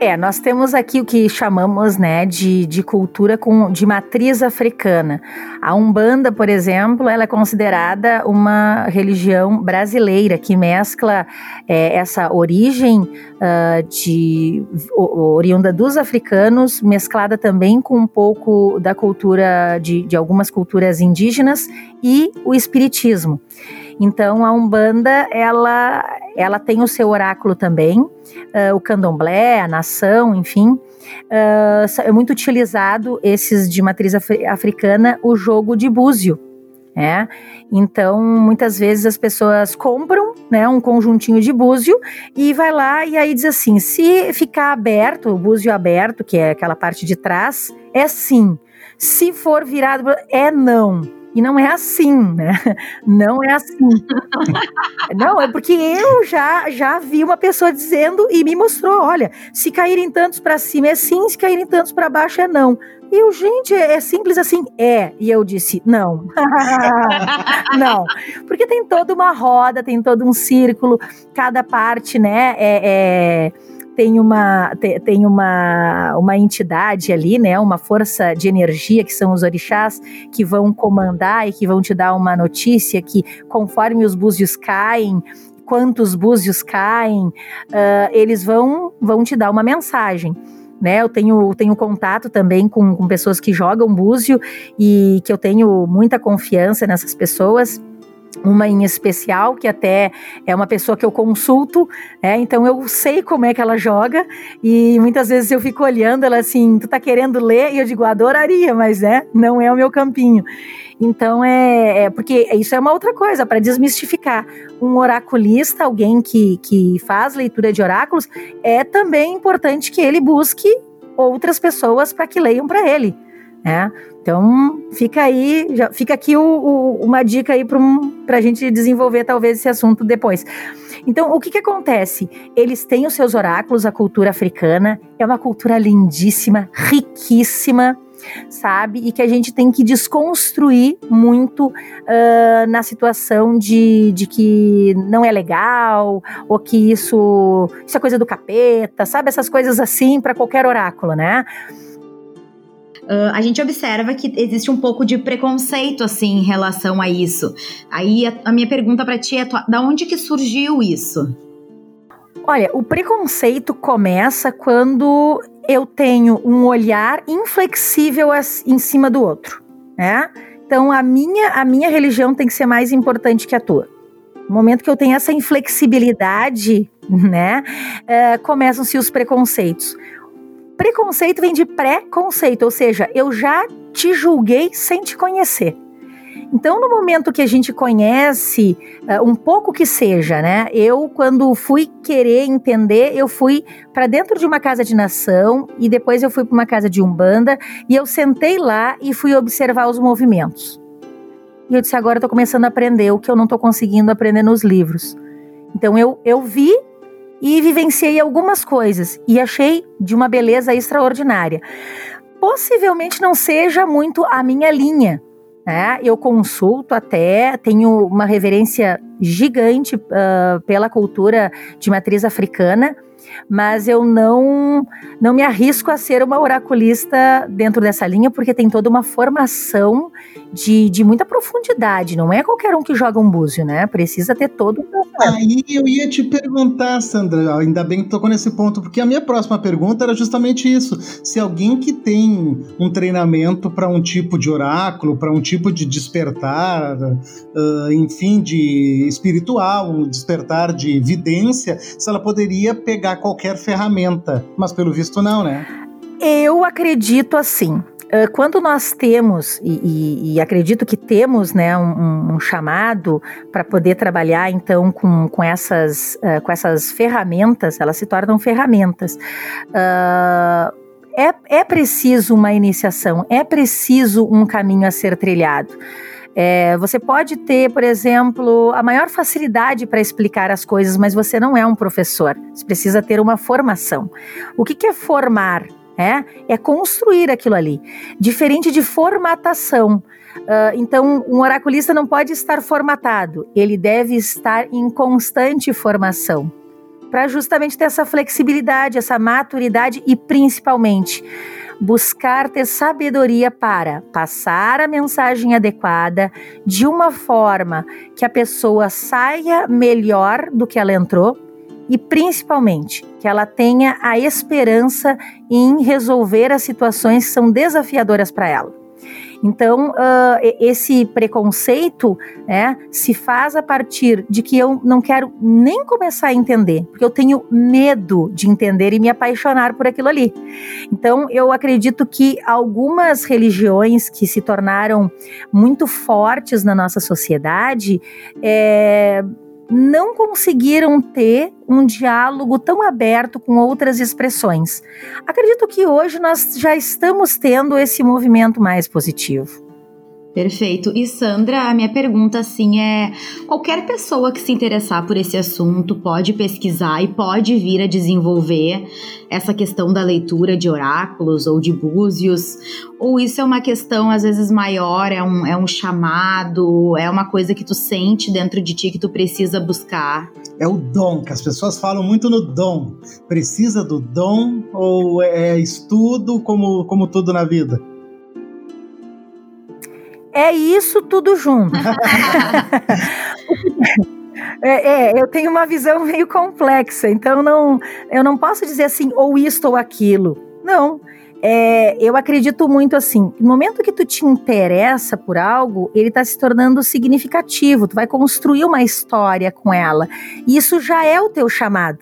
É, nós temos aqui o que chamamos, né, de cultura de matriz africana. A Umbanda, por exemplo, ela é considerada uma religião brasileira que mescla essa origem oriunda dos africanos, mesclada também com um pouco da cultura de algumas culturas indígenas e o espiritismo. Então, a Umbanda, ela tem o seu oráculo também, o candomblé, a nação, enfim. É muito utilizado, esses de matriz africana, o jogo de búzio. Né? Então, muitas vezes as pessoas compram, né, um conjuntinho de búzio e vai lá e aí diz assim, se ficar aberto, o búzio aberto, que é aquela parte de trás, é sim. Se for virado, é não. E não é assim, né? Não é assim. Não, é porque eu já vi uma pessoa dizendo e me mostrou, olha, se caírem tantos para cima é sim, se caírem tantos para baixo é não. E eu, gente, é simples assim? É. E eu disse, não. Não. Porque tem toda uma roda, tem todo um círculo, cada parte, né, tem uma entidade ali, né, uma força de energia que são os orixás que vão comandar e que vão te dar uma notícia que conforme os búzios caem, quantos búzios caem, eles vão te dar uma mensagem. Né, eu tenho contato também com pessoas que jogam búzio e que eu tenho muita confiança nessas pessoas. Uma em especial, que até é uma pessoa que eu consulto, né? Então eu sei como é que ela joga e muitas vezes eu fico olhando ela assim, tu tá querendo ler? E eu digo, adoraria, mas né, não é o meu campinho. Então porque isso é uma outra coisa, para desmistificar. Um oraculista, alguém que faz leitura de oráculos, é também importante que ele busque outras pessoas para que leiam para ele. É, então fica aqui uma dica aí para a gente desenvolver talvez esse assunto depois. Então, o que acontece? Eles têm os seus oráculos, a cultura africana é uma cultura lindíssima, riquíssima, sabe? E que a gente tem que desconstruir muito na situação de que não é legal, ou que isso é coisa do capeta, sabe? Essas coisas assim para qualquer oráculo, né? A gente observa que existe um pouco de preconceito, assim, em relação a isso. Aí, a minha pergunta para ti é, da onde que surgiu isso? Olha, o preconceito começa quando eu tenho um olhar inflexível em cima do outro, né? Então, a minha religião tem que ser mais importante que a tua. No momento que eu tenho essa inflexibilidade, né, começam-se os preconceitos. Preconceito vem de pré-conceito, ou seja, eu já te julguei sem te conhecer. Então, no momento que a gente conhece, um pouco que seja, né? Eu, quando fui querer entender, eu fui para dentro de uma casa de nação e depois eu fui para uma casa de umbanda e eu sentei lá e fui observar os movimentos. E eu disse, agora eu tô começando a aprender o que eu não tô conseguindo aprender nos livros. Então, eu vi e vivenciei algumas coisas e achei de uma beleza extraordinária. Possivelmente não seja muito a minha linha, né? Eu consulto até, tenho uma reverência gigante pela cultura de matriz africana, mas eu não me arrisco a ser uma oraculista dentro dessa linha, porque tem toda uma formação de muita profundidade, não é qualquer um que joga um búzio, né? Precisa ter todo... Aí eu ia te perguntar, Sandra, ainda bem que tocou nesse ponto, porque a minha próxima pergunta era justamente isso, se alguém que tem um treinamento para um tipo de oráculo, para um tipo de despertar, enfim, de espiritual, um despertar de vidência, se ela poderia pegar qualquer ferramenta, mas pelo visto não, né? Eu acredito assim, quando nós temos e acredito que temos, né, um chamado para poder trabalhar então com essas ferramentas, elas se tornam ferramentas. É preciso uma iniciação, é preciso um caminho a ser trilhado. Você pode ter, por exemplo, a maior facilidade para explicar as coisas, mas você não é um professor. Você precisa ter uma formação. O que é formar? É construir aquilo ali. Diferente de formatação. Então, um oraculista não pode estar formatado. Ele deve estar em constante formação, para justamente ter essa flexibilidade, essa maturidade e, principalmente, buscar ter sabedoria para passar a mensagem adequada de uma forma que a pessoa saia melhor do que ela entrou e, principalmente, que ela tenha a esperança em resolver as situações que são desafiadoras para ela. Então, esse preconceito, se faz a partir de que eu não quero nem começar a entender, porque eu tenho medo de entender e me apaixonar por aquilo ali. Então, eu acredito que algumas religiões que se tornaram muito fortes na nossa sociedade, não conseguiram ter um diálogo tão aberto com outras expressões. Acredito que hoje nós já estamos tendo esse movimento mais positivo. Perfeito. E Sandra, a minha pergunta assim é, qualquer pessoa que se interessar por esse assunto pode pesquisar e pode vir a desenvolver essa questão da leitura de oráculos ou de búzios, ou isso é uma questão às vezes maior, é um chamado, é uma coisa que tu sente dentro de ti que tu precisa buscar? É o dom, que as pessoas falam muito no dom. Precisa do dom ou é estudo como tudo na vida? É isso tudo junto. Eu tenho uma visão meio complexa, então eu não posso dizer assim, ou isto ou aquilo. Não. Eu acredito muito assim, no momento que tu te interessa por algo, ele está se tornando significativo, tu vai construir uma história com ela. E isso já é o teu chamado.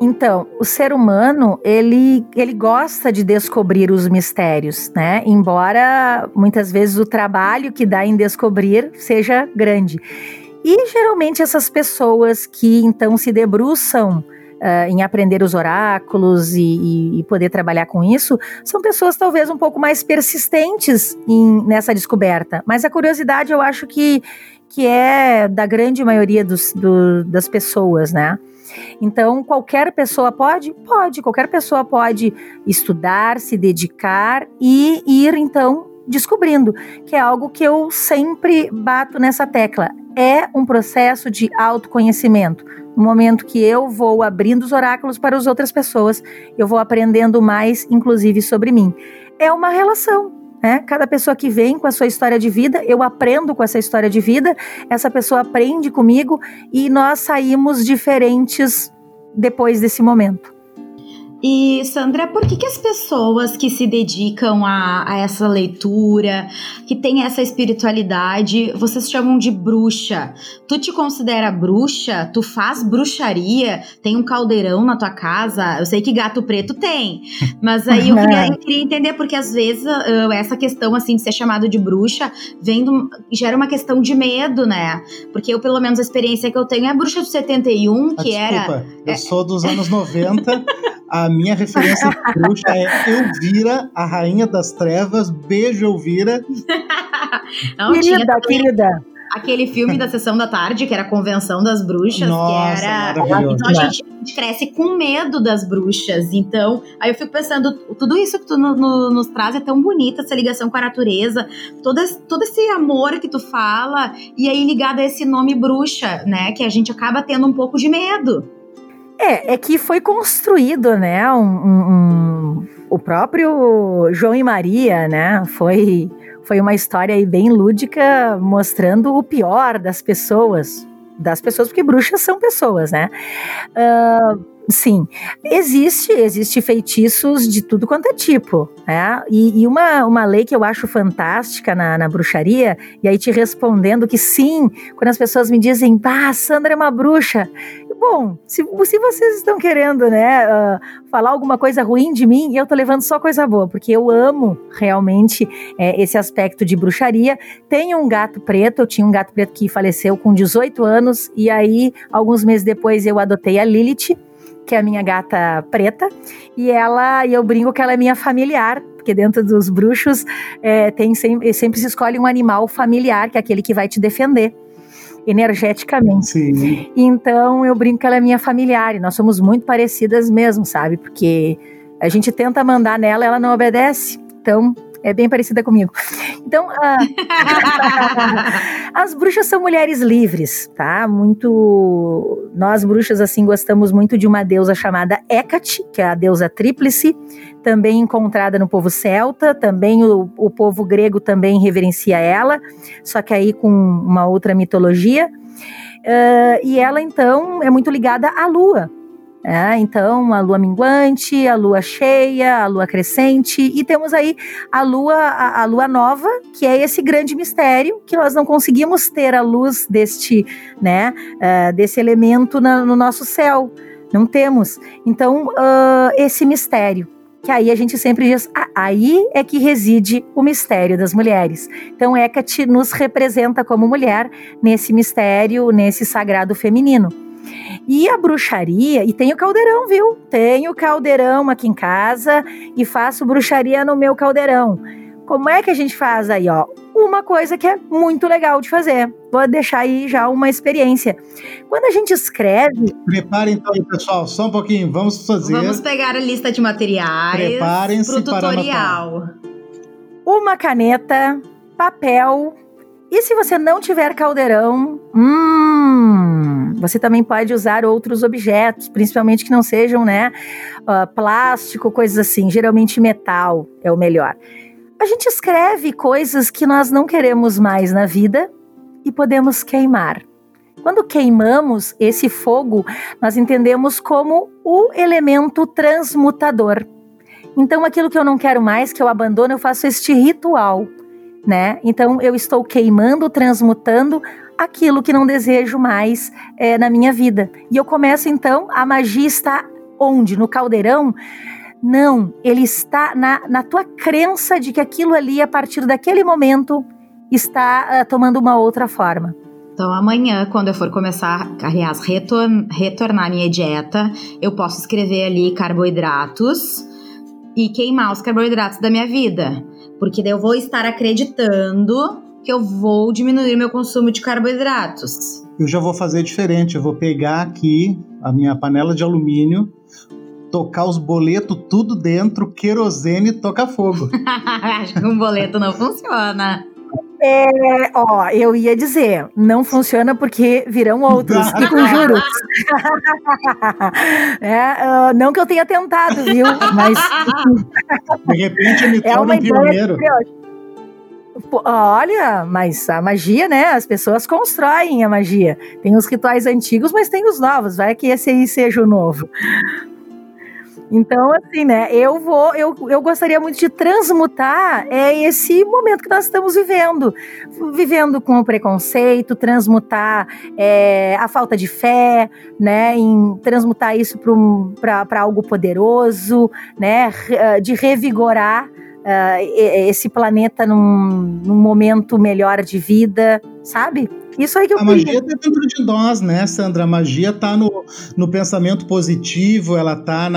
Então, o ser humano, ele gosta de descobrir os mistérios, né? Embora, muitas vezes, o trabalho que dá em descobrir seja grande. E, geralmente, essas pessoas que, então, se debruçam em aprender os oráculos e poder trabalhar com isso, são pessoas, talvez, um pouco mais persistentes nessa descoberta. Mas a curiosidade, eu acho que é da grande maioria das pessoas, né? Então, qualquer pessoa pode? Pode, qualquer pessoa pode estudar, se dedicar e ir, então, descobrindo, que é algo que eu sempre bato nessa tecla. É um processo de autoconhecimento. No momento que eu vou abrindo os oráculos para as outras pessoas, eu vou aprendendo mais, inclusive, sobre mim. É uma relação. Cada pessoa que vem com a sua história de vida, eu aprendo com essa história de vida, essa pessoa aprende comigo e nós saímos diferentes depois desse momento. E Sandra, por que as pessoas que se dedicam a essa leitura, que tem essa espiritualidade, vocês chamam de bruxa? Tu te considera bruxa? Tu faz bruxaria? Tem um caldeirão na tua casa? Eu sei que gato preto tem, mas aí eu queria entender, porque às vezes essa questão assim de ser chamado de bruxa gera uma questão de medo, né? Porque eu, pelo menos a experiência que eu tenho é a bruxa de 71, que desculpa, eu sou dos anos 90. A minha referência de bruxa é Elvira, a rainha das trevas. Beijo, Elvira. Não, querida. Aquele filme da Sessão da Tarde, que era a Convenção das Bruxas. Nossa, que era... Então a gente cresce com medo das bruxas. Então, aí eu fico pensando, tudo isso que tu nos traz é tão bonito, essa ligação com a natureza, todo esse amor que tu fala, e aí ligado a esse nome bruxa, né? Que a gente acaba tendo um pouco de medo. É que foi construído, né, o próprio João e Maria, né, foi uma história aí bem lúdica, mostrando o pior das pessoas, porque bruxas são pessoas, né. Sim, existe feitiços de tudo quanto é tipo, né? E uma lei que eu acho fantástica na bruxaria, e aí te respondendo que sim, quando as pessoas me dizem, Sandra é uma bruxa, bom, se vocês estão querendo, né, falar alguma coisa ruim de mim, eu tô levando só coisa boa, porque eu amo realmente esse aspecto de bruxaria. Eu tinha um gato preto que faleceu com 18 anos, e aí, alguns meses depois, eu adotei a Lilith, que é a minha gata preta, e eu brinco que ela é minha familiar, porque dentro dos bruxos sempre se escolhe um animal familiar, que é aquele que vai te defender energeticamente. Sim. Então eu brinco que ela é minha familiar, e nós somos muito parecidas mesmo, sabe? Porque a gente tenta mandar nela, ela não obedece, então é bem parecida comigo. Então, as bruxas são mulheres livres, tá? Nós bruxas, assim, gostamos muito de uma deusa chamada Hecate, que é a deusa tríplice, também encontrada no povo celta, também o povo grego também reverencia ela, só que aí com uma outra mitologia. E ela, então, é muito ligada à lua. Então, a lua minguante, a lua cheia, a lua crescente, e temos aí a lua nova, que é esse grande mistério, que nós não conseguimos ter a luz desse elemento no nosso céu, não temos. Então, esse mistério, que aí a gente sempre diz, aí é que reside o mistério das mulheres. Então, Hecate nos representa como mulher nesse mistério, nesse sagrado feminino. E a bruxaria, e tem o caldeirão, viu? Tenho o caldeirão aqui em casa e faço bruxaria no meu caldeirão. Como é que a gente faz aí, ó? Uma coisa que é muito legal de fazer. Vou deixar aí já uma experiência. Quando a gente escreve... Preparem então aí, pessoal, só um pouquinho. Vamos pegar a lista de materiais. Preparem-se pro tutorial. Uma caneta, papel... E se você não tiver caldeirão, você também pode usar outros objetos, principalmente que não sejam, plástico, coisas assim, geralmente metal é o melhor. A gente escreve coisas que nós não queremos mais na vida e podemos queimar. Quando queimamos esse fogo, nós entendemos como o elemento transmutador. Então, aquilo que eu não quero mais, que eu abandono, eu faço este ritual. Então eu estou queimando, transmutando aquilo que não desejo mais na minha vida. E eu começo então, a magia está onde? No caldeirão? Não, ele está na tua crença de que aquilo ali, a partir daquele momento, está tomando uma outra forma. Então amanhã, quando eu for começar, aliás, retornar à minha dieta, eu posso escrever ali carboidratos e queimar os carboidratos da minha vida. Porque daí eu vou estar acreditando que eu vou diminuir meu consumo de carboidratos. Eu já vou fazer diferente, eu vou pegar aqui a minha panela de alumínio, tocar os boletos tudo dentro, querosene e tocar fogo. Acho que um boleto não funciona. Eu ia dizer, não funciona porque virão outros, e com juros. Não que eu tenha tentado, viu? Mas de repente eu me torno um pioneiro. Olha, mas a magia, as pessoas constroem a magia. Tem os rituais antigos, mas tem os novos. Vai que esse aí seja o novo. Então, assim, eu gostaria muito de transmutar esse momento que nós estamos vivendo. Vivendo com o preconceito, transmutar a falta de fé, transmutar isso para algo poderoso, de revigorar esse planeta num momento melhor de vida, sabe? Isso aí que eu queria. A magia está dentro de nós, Sandra? A magia está no pensamento positivo, ela está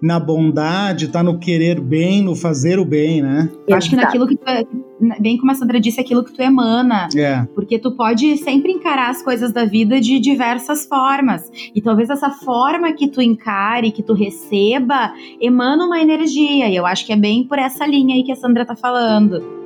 na bondade, está no querer bem, no fazer o bem, Eu acho que naquilo que tu é, bem como a Sandra disse, aquilo que tu emana. Porque tu pode sempre encarar as coisas da vida de diversas formas. E talvez essa forma que tu encare, que tu receba, emana uma energia. E eu acho que é bem por essa linha aí que a Sandra está falando.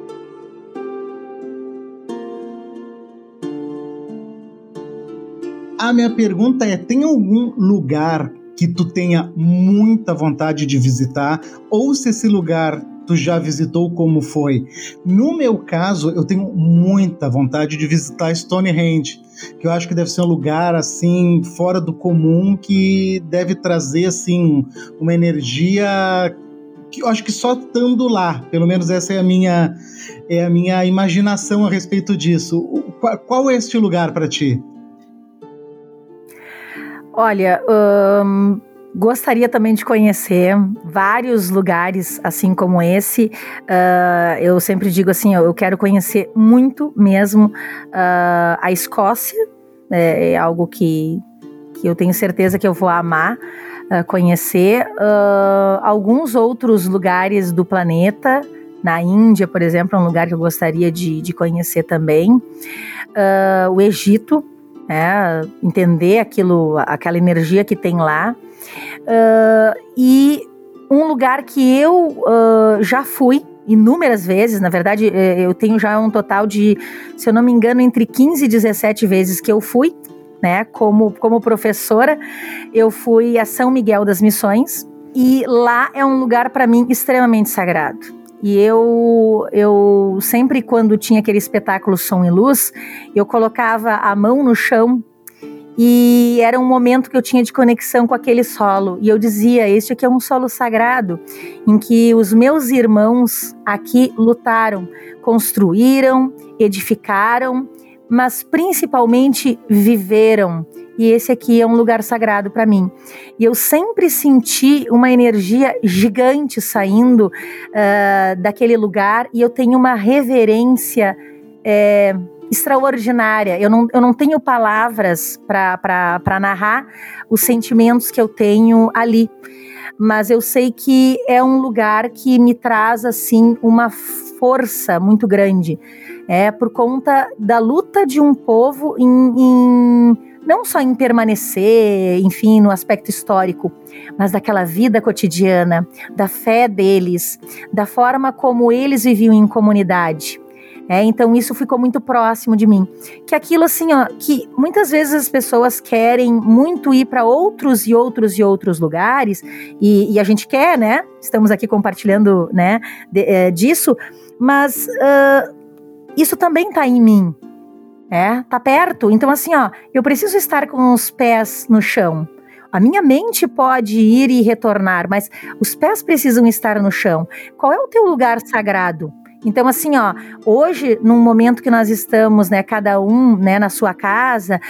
A minha pergunta é, tem algum lugar que tu tenha muita vontade de visitar? Ou se esse lugar tu já visitou, como foi? No meu caso, eu tenho muita vontade de visitar Stonehenge, que eu acho que deve ser um lugar, assim, fora do comum, que deve trazer, assim, uma energia que eu acho que só estando lá, pelo menos essa é a minha imaginação a respeito disso. Qual é este lugar para ti? Olha, gostaria também de conhecer vários lugares assim como esse. Eu sempre digo assim, eu quero conhecer muito mesmo a Escócia, é algo que eu tenho certeza que eu vou amar. conhecer alguns outros lugares do planeta. Na Índia, por exemplo, é um lugar que eu gostaria de conhecer também. O Egito, né, entender aquela energia que tem lá. E um lugar que eu já fui inúmeras vezes, na verdade, eu tenho já um total de, se eu não me engano, entre 15 e 17 vezes que eu fui, né, como professora. Eu fui a São Miguel das Missões, e lá é um lugar para mim extremamente sagrado. E eu sempre, quando tinha aquele espetáculo Som e Luz, eu colocava a mão no chão, e era um momento que eu tinha de conexão com aquele solo, e eu dizia: este aqui é um solo sagrado, em que os meus irmãos aqui lutaram, construíram, edificaram, mas principalmente viveram, e esse aqui é um lugar sagrado para mim. E eu sempre senti uma energia gigante saindo daquele lugar, e eu tenho uma reverência extraordinária. Eu não tenho palavras para narrar os sentimentos que eu tenho ali, mas eu sei que é um lugar que me traz assim uma força muito grande, por conta da luta de um povo não só em permanecer, enfim, no aspecto histórico, mas daquela vida cotidiana, da fé deles, da forma como eles viviam em comunidade. Então isso ficou muito próximo de mim, que aquilo assim, que muitas vezes as pessoas querem muito ir para outros e outros e outros lugares, e a gente quer, né, estamos aqui compartilhando, né, disso, mas isso também tá em mim, tá perto. Então assim, eu preciso estar com os pés no chão. A minha mente pode ir e retornar, mas os pés precisam estar no chão. Qual é o teu lugar sagrado? Então assim, hoje, num momento que nós estamos, né, cada um, né, na sua casa,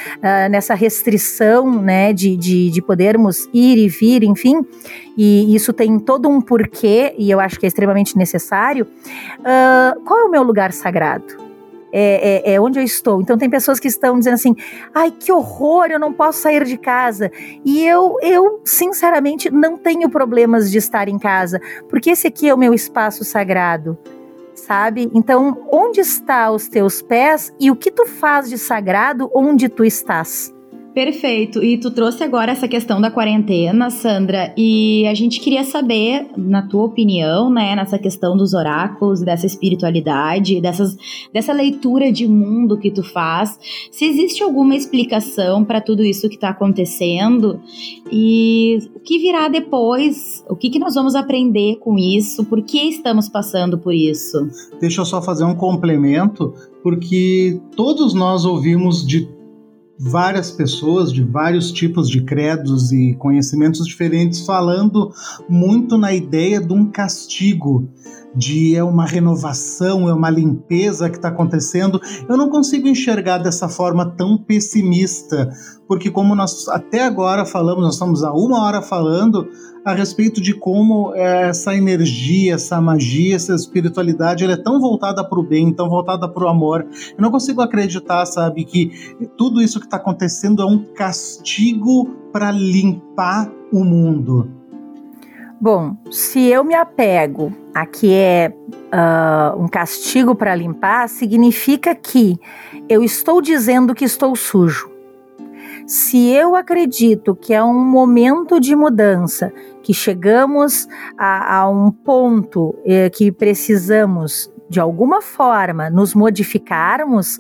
nessa restrição, né, de podermos ir e vir, enfim, e isso tem todo um porquê, e eu acho que é extremamente necessário. Qual é o meu lugar sagrado? É onde eu estou. Então tem pessoas que estão dizendo assim: ai, que horror, eu não posso sair de casa. E eu sinceramente não tenho problemas de estar em casa, porque esse aqui é o meu espaço sagrado, sabe? Então, onde estão os teus pés e o que tu faz de sagrado onde tu estás? Perfeito. E tu trouxe agora essa questão da quarentena, Sandra, e a gente queria saber, na tua opinião, né, nessa questão dos oráculos, dessa espiritualidade, dessa leitura de mundo que tu faz, se existe alguma explicação para tudo isso que está acontecendo, e o que virá depois, o que nós vamos aprender com isso, por que estamos passando por isso? Deixa eu só fazer um complemento, porque todos nós ouvimos de várias pessoas de vários tipos de credos e conhecimentos diferentes falando muito na ideia de um castigo, de uma renovação, uma limpeza que está acontecendo. Eu não consigo enxergar dessa forma tão pessimista, porque como nós até agora falamos, nós estamos há uma hora falando a respeito de como essa energia, essa magia, essa espiritualidade, ela é tão voltada para o bem, tão voltada para o amor. Eu não consigo acreditar, sabe, que tudo isso que está acontecendo é um castigo para limpar o mundo. Bom, se eu me apego a que é um castigo para limpar, significa que eu estou dizendo que estou sujo. Se eu acredito que é um momento de mudança, que chegamos a um ponto que precisamos, de alguma forma, nos modificarmos,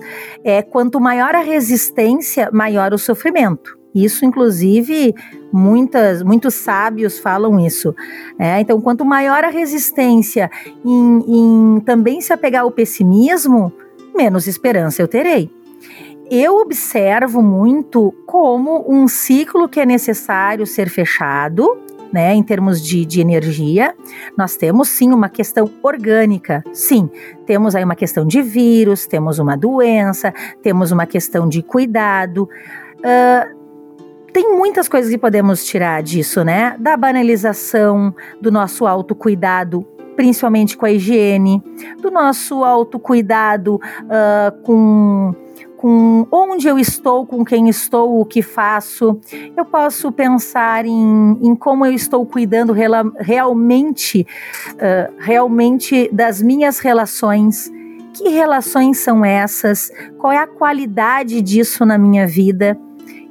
quanto maior a resistência, maior o sofrimento. Isso, inclusive, muitos sábios falam isso. Então, quanto maior a resistência em também se apegar ao pessimismo, menos esperança eu terei. Eu observo muito como um ciclo que é necessário ser fechado, né, em termos de energia. Nós temos sim uma questão orgânica, sim, temos aí uma questão de vírus, temos uma doença, temos uma questão de cuidado. Tem muitas coisas que podemos tirar disso, né? Da banalização, do nosso autocuidado, principalmente com a higiene, do nosso autocuidado com com onde eu estou, com quem estou, o que faço. Eu posso pensar em como eu estou cuidando realmente das minhas relações. Que relações são essas? Qual é a qualidade disso na minha vida?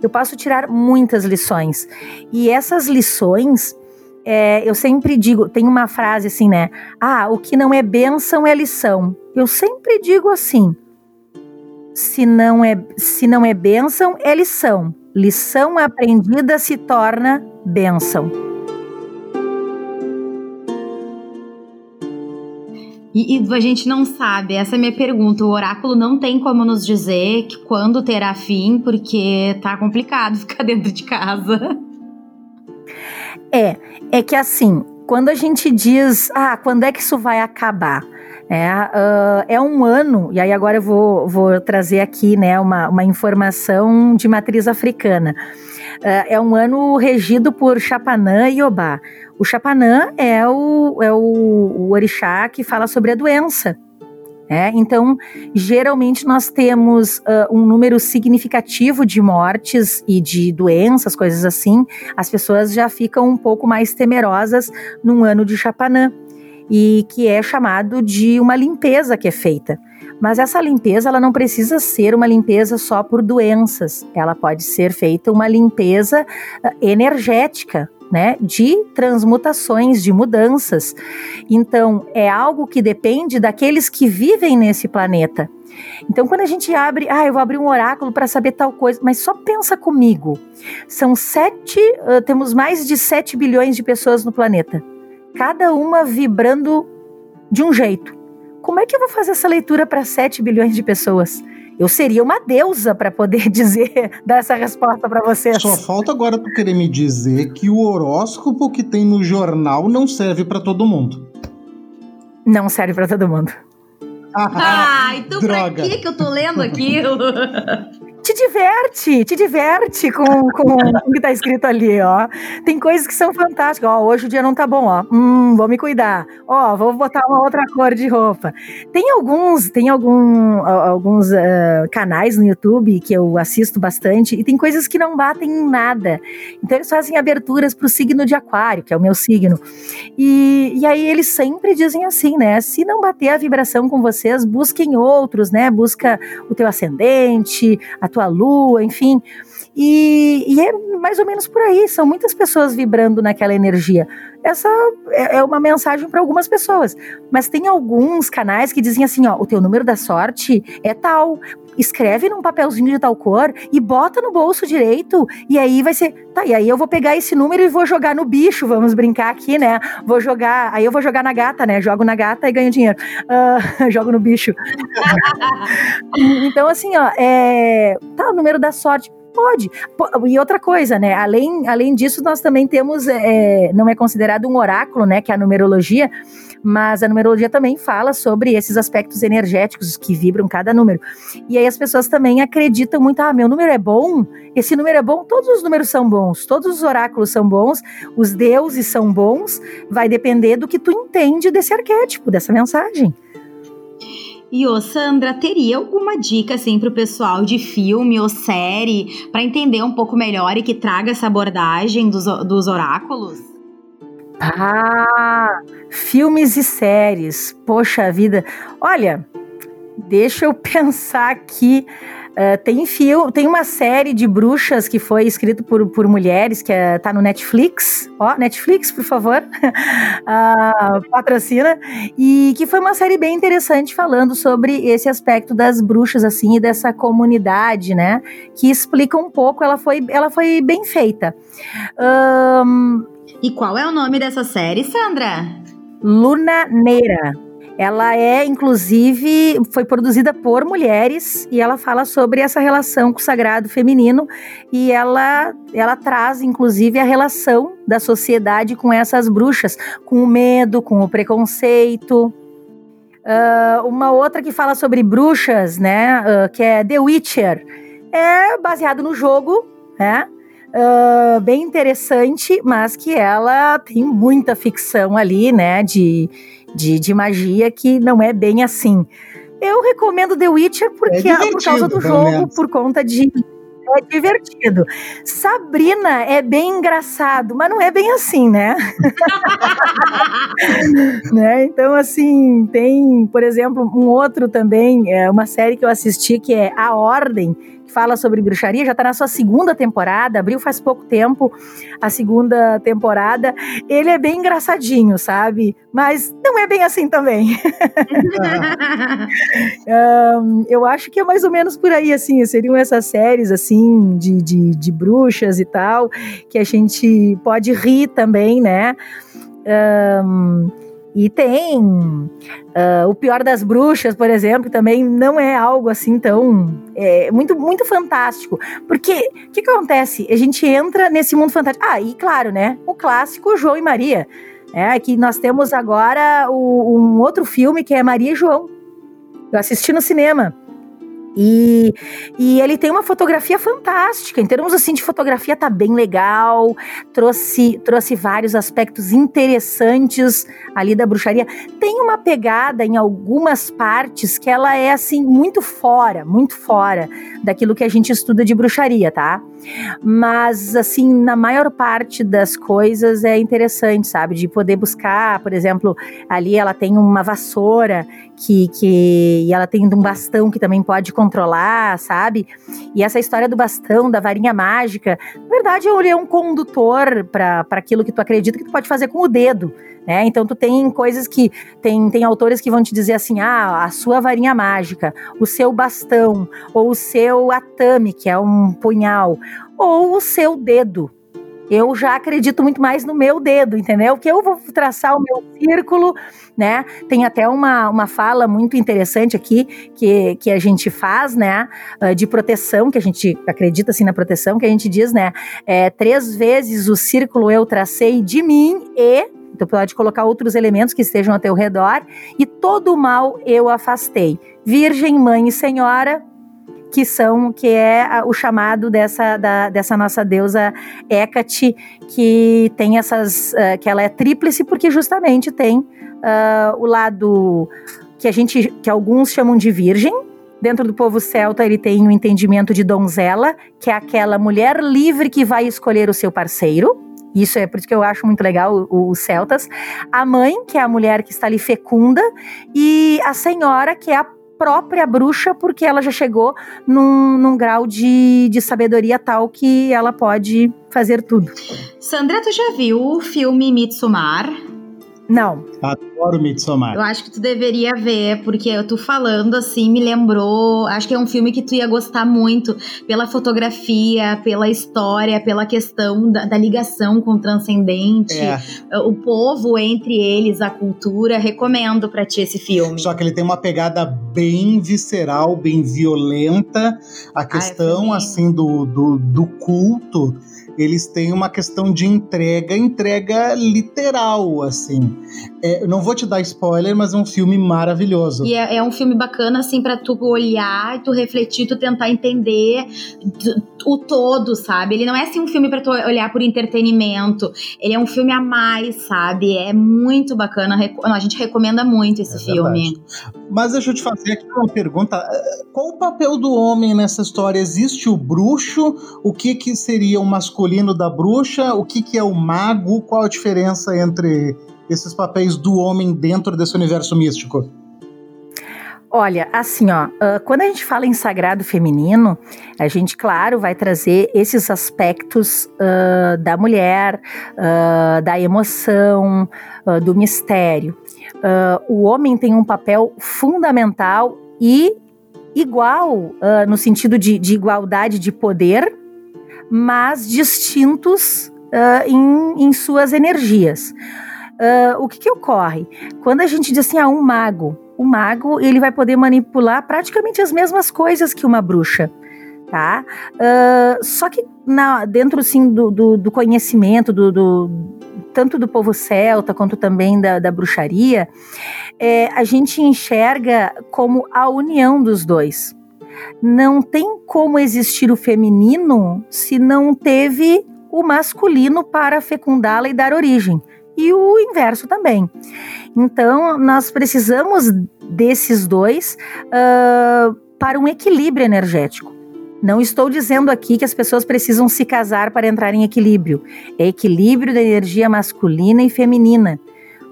Eu posso tirar muitas lições. E essas lições, eu sempre digo, tem uma frase assim, né? O que não é bênção é lição. Eu sempre digo assim, se não é bênção, é lição. Lição aprendida se torna bênção. E a gente não sabe, essa é a minha pergunta, o oráculo não tem como nos dizer que quando terá fim, porque tá complicado ficar dentro de casa. É que assim, quando a gente diz, quando é que isso vai acabar? É um ano, e aí agora eu vou trazer aqui, né, uma informação de matriz africana. É um ano regido por Xapanã e Obá. O Xapanã é o orixá que fala sobre a doença. Então, geralmente nós temos um número significativo de mortes e de doenças, coisas assim. As pessoas já ficam um pouco mais temerosas num ano de Xapanã, e que é chamado de uma limpeza que é feita. Mas essa limpeza, ela não precisa ser uma limpeza só por doenças, ela pode ser feita uma limpeza energética, né, de transmutações, de mudanças. Então, é algo que depende daqueles que vivem nesse planeta. Então, quando a gente abre, eu vou abrir um oráculo para saber tal coisa, mas só pensa comigo, temos mais de 7 bilhões de pessoas no planeta, cada uma vibrando de um jeito. Como é que eu vou fazer essa leitura para 7 bilhões de pessoas? Eu seria uma deusa para poder dar essa resposta para vocês. Só falta agora tu querer me dizer que o horóscopo que tem no jornal não serve para todo mundo. Não serve para todo mundo. Então droga. Pra que eu tô lendo aquilo? Te diverte com o que tá escrito ali, ó. Tem coisas que são fantásticas. Ó, hoje o dia não tá bom, ó. Vou me cuidar. Ó, vou botar uma outra cor de roupa. Tem alguns canais no YouTube que eu assisto bastante e tem coisas que não batem em nada. Então eles fazem aberturas pro signo de aquário, que é o meu signo. E aí eles sempre dizem assim, né? Se não bater a vibração com vocês, busquem outros, né? Busca o teu ascendente, a tua lua, enfim, e é mais ou menos por aí, são muitas pessoas vibrando naquela energia. Essa é uma mensagem para algumas pessoas, mas tem alguns canais que dizem assim, ó, o teu número da sorte é tal, escreve num papelzinho de tal cor e bota no bolso direito, e aí vai ser, tá, e aí eu vou pegar esse número e vou jogar no bicho, vamos brincar aqui, né, eu vou jogar na gata, né, jogo na gata e ganho dinheiro, jogo no bicho. Então assim, ó, o número da sorte, pode. E outra coisa, né, além disso nós também temos, não é considerado um oráculo, né, que é a numerologia, mas a numerologia também fala sobre esses aspectos energéticos que vibram cada número. E aí as pessoas também acreditam muito, meu número é bom, esse número é bom, todos os números são bons, todos os oráculos são bons, os deuses são bons, vai depender do que tu entende desse arquétipo, dessa mensagem. E, Sandra, teria alguma dica, assim, pro pessoal de filme ou série para entender um pouco melhor e que traga essa abordagem dos oráculos? Filmes e séries, poxa vida. Olha, deixa eu pensar aqui. Tem uma série de bruxas que foi escrita por mulheres, que tá no Netflix. Ó, Netflix, por favor, patrocina. E que foi uma série bem interessante falando sobre esse aspecto das bruxas, assim, e dessa comunidade, né? Que explica um pouco, ela foi bem feita. E qual é o nome dessa série, Sandra? Lunaneira. Ela é, inclusive, foi produzida por mulheres e ela fala sobre essa relação com o sagrado feminino e ela traz, inclusive, a relação da sociedade com essas bruxas, com o medo, com o preconceito. Uma outra que fala sobre bruxas, né, que é The Witcher, é baseado no jogo, né? Bem interessante, mas que ela tem muita ficção ali, né, de magia que não é bem assim. Eu recomendo The Witcher porque por causa do jogo, por conta de... É divertido. Sabrina é bem engraçado, mas não é bem assim, né? Né? Então, assim, tem, por exemplo, um outro também, uma série que eu assisti que é A Ordem, que fala sobre bruxaria, já tá na sua segunda temporada, abriu faz pouco tempo a segunda temporada. Ele é bem engraçadinho, sabe? Mas não é bem assim também. Eu acho que é mais ou menos por aí, assim, seriam essas séries, assim, de bruxas e tal, que a gente pode rir também, né? E tem O Pior das Bruxas, por exemplo, que também não é algo assim tão... É muito, muito fantástico. Porque, o que acontece? A gente entra nesse mundo fantástico. Ah, e claro, né? O clássico João e Maria. É, que nós temos agora um outro filme que é Maria e João. Eu assisti no cinema. E ele tem uma fotografia fantástica, em termos assim de fotografia tá bem legal, trouxe vários aspectos interessantes ali da bruxaria. Tem uma pegada em algumas partes que ela é assim muito fora daquilo que a gente estuda de bruxaria, tá? Mas assim, na maior parte das coisas é interessante, sabe? De poder buscar, por exemplo, ali ela tem uma vassoura e ela tem um bastão que também pode controlar, sabe? E essa história do bastão, da varinha mágica, na verdade ele é um condutor para aquilo que tu acredita que tu pode fazer com o dedo, né? Então tu tem coisas que tem autores que vão te dizer assim, a sua varinha mágica, o seu bastão, ou o seu atame, que é um punhal, ou o seu dedo. Eu já acredito muito mais no meu dedo, entendeu? Porque eu vou traçar o meu círculo, né? Tem até uma fala muito interessante aqui que a gente faz, né? De proteção, que a gente acredita assim na proteção, que a gente diz, né? 3 vezes o círculo eu tracei de mim e... Então pode colocar outros elementos que estejam ao teu redor. E todo o mal eu afastei. Virgem, mãe e senhora... que é o chamado dessa nossa deusa Hecate, que tem essas, que ela é tríplice porque justamente tem o lado que alguns chamam de virgem. Dentro do povo celta ele tem o entendimento de donzela, que é aquela mulher livre que vai escolher o seu parceiro. Isso é por isso que eu acho muito legal os celtas. A mãe, que é a mulher que está ali fecunda, e a senhora, que é a própria bruxa, porque ela já chegou num grau de sabedoria tal que ela pode fazer tudo. Sandra, tu já viu o filme Midsommar? Não. Adoro Midsommar. Eu acho que tu deveria ver, porque eu tô falando assim, me lembrou, acho que é um filme que tu ia gostar muito, pela fotografia, pela história, pela questão da ligação com o transcendente, o povo entre eles, a cultura. Recomendo pra ti esse filme. Só que ele tem uma pegada bem visceral, bem violenta, a questão assim do culto. Eles têm uma questão de entrega literal, assim. Não vou te dar spoiler, mas é um filme maravilhoso. E é um filme bacana, assim, pra tu olhar, tu refletir, tu tentar entender o todo, sabe? Ele não é, assim, um filme pra tu olhar por entretenimento. Ele é um filme a mais, sabe? É muito bacana. A gente recomenda muito esse filme. Mas deixa eu te fazer aqui uma pergunta. Qual o papel do homem nessa história? Existe o bruxo? O que seria o masculino da bruxa? O que é o mago? Qual a diferença entre... esses papéis do homem dentro desse universo místico? Olha, assim, ó, quando a gente fala em sagrado feminino, a gente, claro, vai trazer esses aspectos da mulher, da emoção, do mistério. O homem tem um papel fundamental e igual, no sentido de igualdade de poder, mas distintos em suas energias. O que ocorre? Quando a gente diz assim, um mago. O mago, ele vai poder manipular praticamente as mesmas coisas que uma bruxa, tá? Só que dentro, assim, do conhecimento, tanto do povo celta quanto também da bruxaria, a gente enxerga como a união dos dois. Não tem como existir o feminino se não teve o masculino para fecundá-la e dar origem. e o inverso também. Então, nós precisamos desses dois para um equilíbrio energético. Não estou dizendo aqui que as pessoas precisam se casar para entrar em equilíbrio. É equilíbrio da energia masculina e feminina.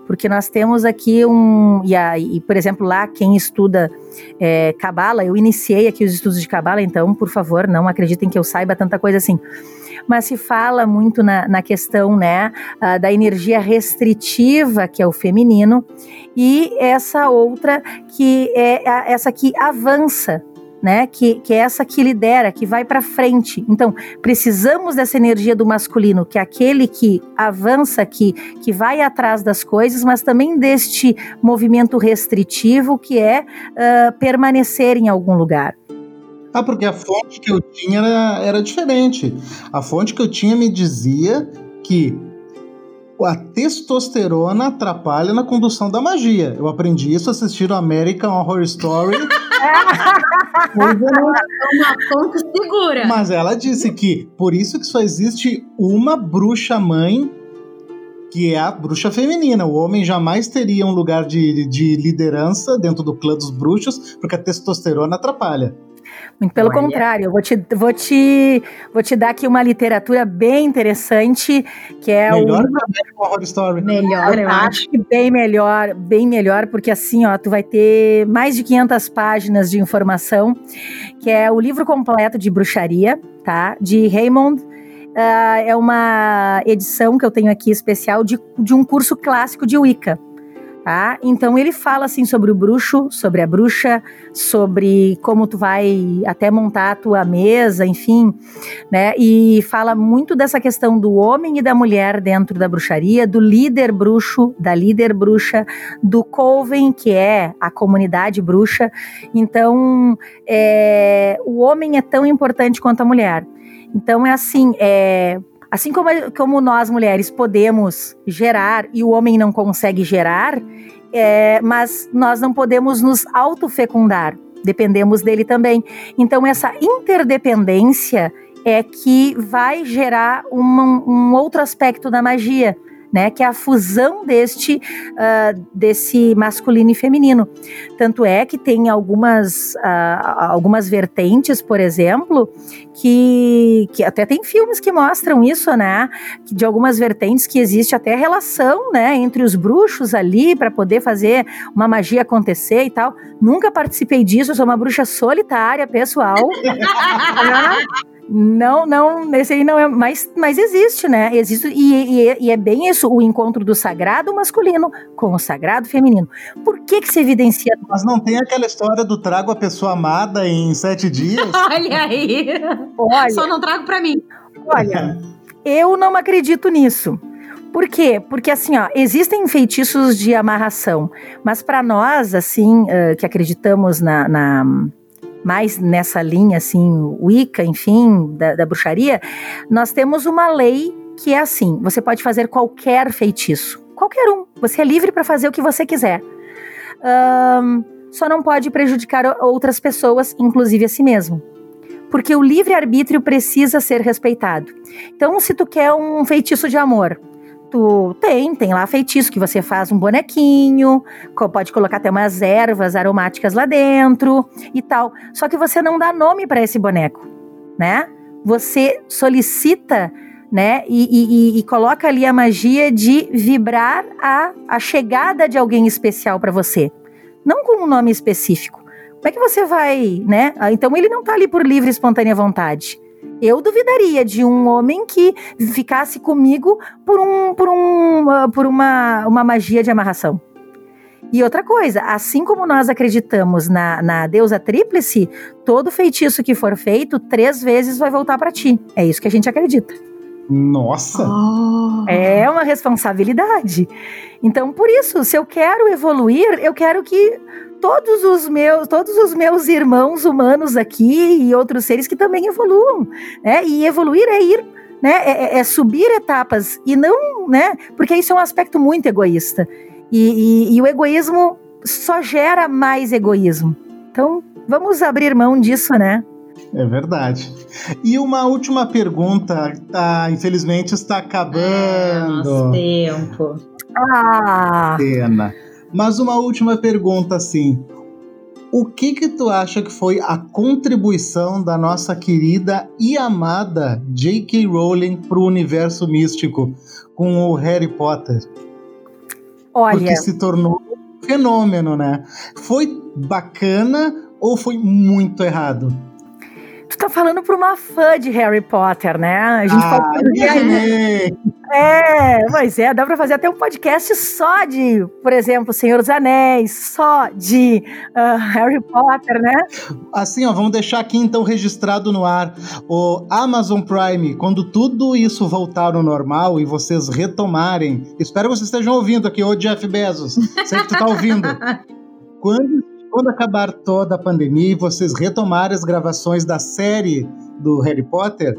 Porque nós temos aqui por exemplo, lá quem estuda Cabala, eu iniciei aqui os estudos de Cabala, então, por favor, não acreditem que eu saiba tanta coisa assim. Mas se fala muito na questão, né, da energia restritiva, que é o feminino, e essa outra que é essa que avança, né, que é essa que lidera, que vai para frente. Então, precisamos dessa energia do masculino, que é aquele que avança, que vai atrás das coisas, mas também deste movimento restritivo, que é permanecer em algum lugar. Ah, porque a fonte que eu tinha era diferente. A fonte que eu tinha me dizia que a testosterona atrapalha na condução da magia. Eu aprendi isso assistindo American Horror Story. Uma fonte segura. Mas ela disse que por isso que só existe uma bruxa mãe, que é a bruxa feminina. O homem jamais teria um lugar de liderança dentro do clã dos bruxos, porque a testosterona atrapalha. Muito pelo contrário, eu vou te dar aqui uma literatura bem interessante, que é melhor o Horror Story. Melhor, eu acho que bem melhor, porque assim, ó, tu vai ter mais de 500 páginas de informação, que é o livro completo de bruxaria, tá? De Raymond. É uma edição que eu tenho aqui especial de um curso clássico de Wicca. Tá? Então ele fala assim sobre o bruxo, sobre a bruxa, sobre como tu vai até montar a tua mesa, enfim, né? E fala muito dessa questão do homem e da mulher dentro da bruxaria, do líder bruxo, da líder bruxa, do coven, que é a comunidade bruxa. Então o homem é tão importante quanto a mulher. Então é assim, assim como nós mulheres podemos gerar e o homem não consegue gerar, mas nós não podemos nos autofecundar, dependemos dele também. Então essa interdependência é que vai gerar um outro aspecto da magia, né, que é a fusão desse masculino e feminino. Tanto é que tem algumas vertentes, por exemplo, que até tem filmes que mostram isso, né, que de algumas vertentes que existe até relação, né, entre os bruxos ali para poder fazer uma magia acontecer e tal. Nunca participei disso, eu sou uma bruxa solitária, pessoal. Não, esse aí não é, mas existe, né? Existe, e é bem isso, o encontro do sagrado masculino com o sagrado feminino. Por que se evidencia? Mas não tem aquela história do trago a pessoa amada em 7 dias? Olha aí! Olha, só não trago pra mim. Olha, eu não acredito nisso. Por quê? Porque assim, ó, existem feitiços de amarração, mas pra nós, assim, que acreditamos mais nessa linha, assim, Wicca, enfim, da bruxaria, nós temos uma lei que é assim, você pode fazer qualquer feitiço, qualquer um, você é livre para fazer o que você quiser, só não pode prejudicar outras pessoas, inclusive a si mesmo, porque o livre-arbítrio precisa ser respeitado. Então, se tu quer um feitiço de amor, tu tem lá feitiço que você faz um bonequinho, pode colocar até umas ervas aromáticas lá dentro e tal, só que você não dá nome para esse boneco, né? Você solicita, né, e coloca ali a magia de vibrar a chegada de alguém especial para você, não com um nome específico. Como é que você vai, né? Então ele não tá ali por livre e espontânea vontade. Eu duvidaria de um homem que ficasse comigo por uma magia de amarração. E outra coisa, assim como nós acreditamos na deusa tríplice, todo feitiço que for feito 3 vezes vai voltar para ti. É isso que a gente acredita. Nossa! É uma responsabilidade. Então, por isso, se eu quero evoluir, eu quero que todos os meus irmãos humanos aqui e outros seres que também evoluam, né? E evoluir é ir, né? É subir etapas e não, né? Porque isso é um aspecto muito egoísta e o egoísmo só gera mais egoísmo. Então, vamos abrir mão disso, né? É verdade. E uma última pergunta, infelizmente está acabando. Nosso tempo. Cena. Mas uma última pergunta, assim. O que que tu acha que foi a contribuição da nossa querida e amada J.K. Rowling pro universo místico com o Harry Potter? Olha... Porque se tornou um fenômeno, né? Foi bacana ou foi muito errado? Tu tá falando pra uma fã de Harry Potter, né? A gente mas dá pra fazer até um podcast só de, por exemplo, Senhor dos Anéis, só de Harry Potter, né? Assim, ó, vamos deixar aqui então registrado no ar o Amazon Prime, quando tudo isso voltar ao normal e vocês retomarem, espero que vocês estejam ouvindo aqui, ô Jeff Bezos, sei que tu tá ouvindo. Quando acabar toda a pandemia e vocês retomarem as gravações da série do Harry Potter...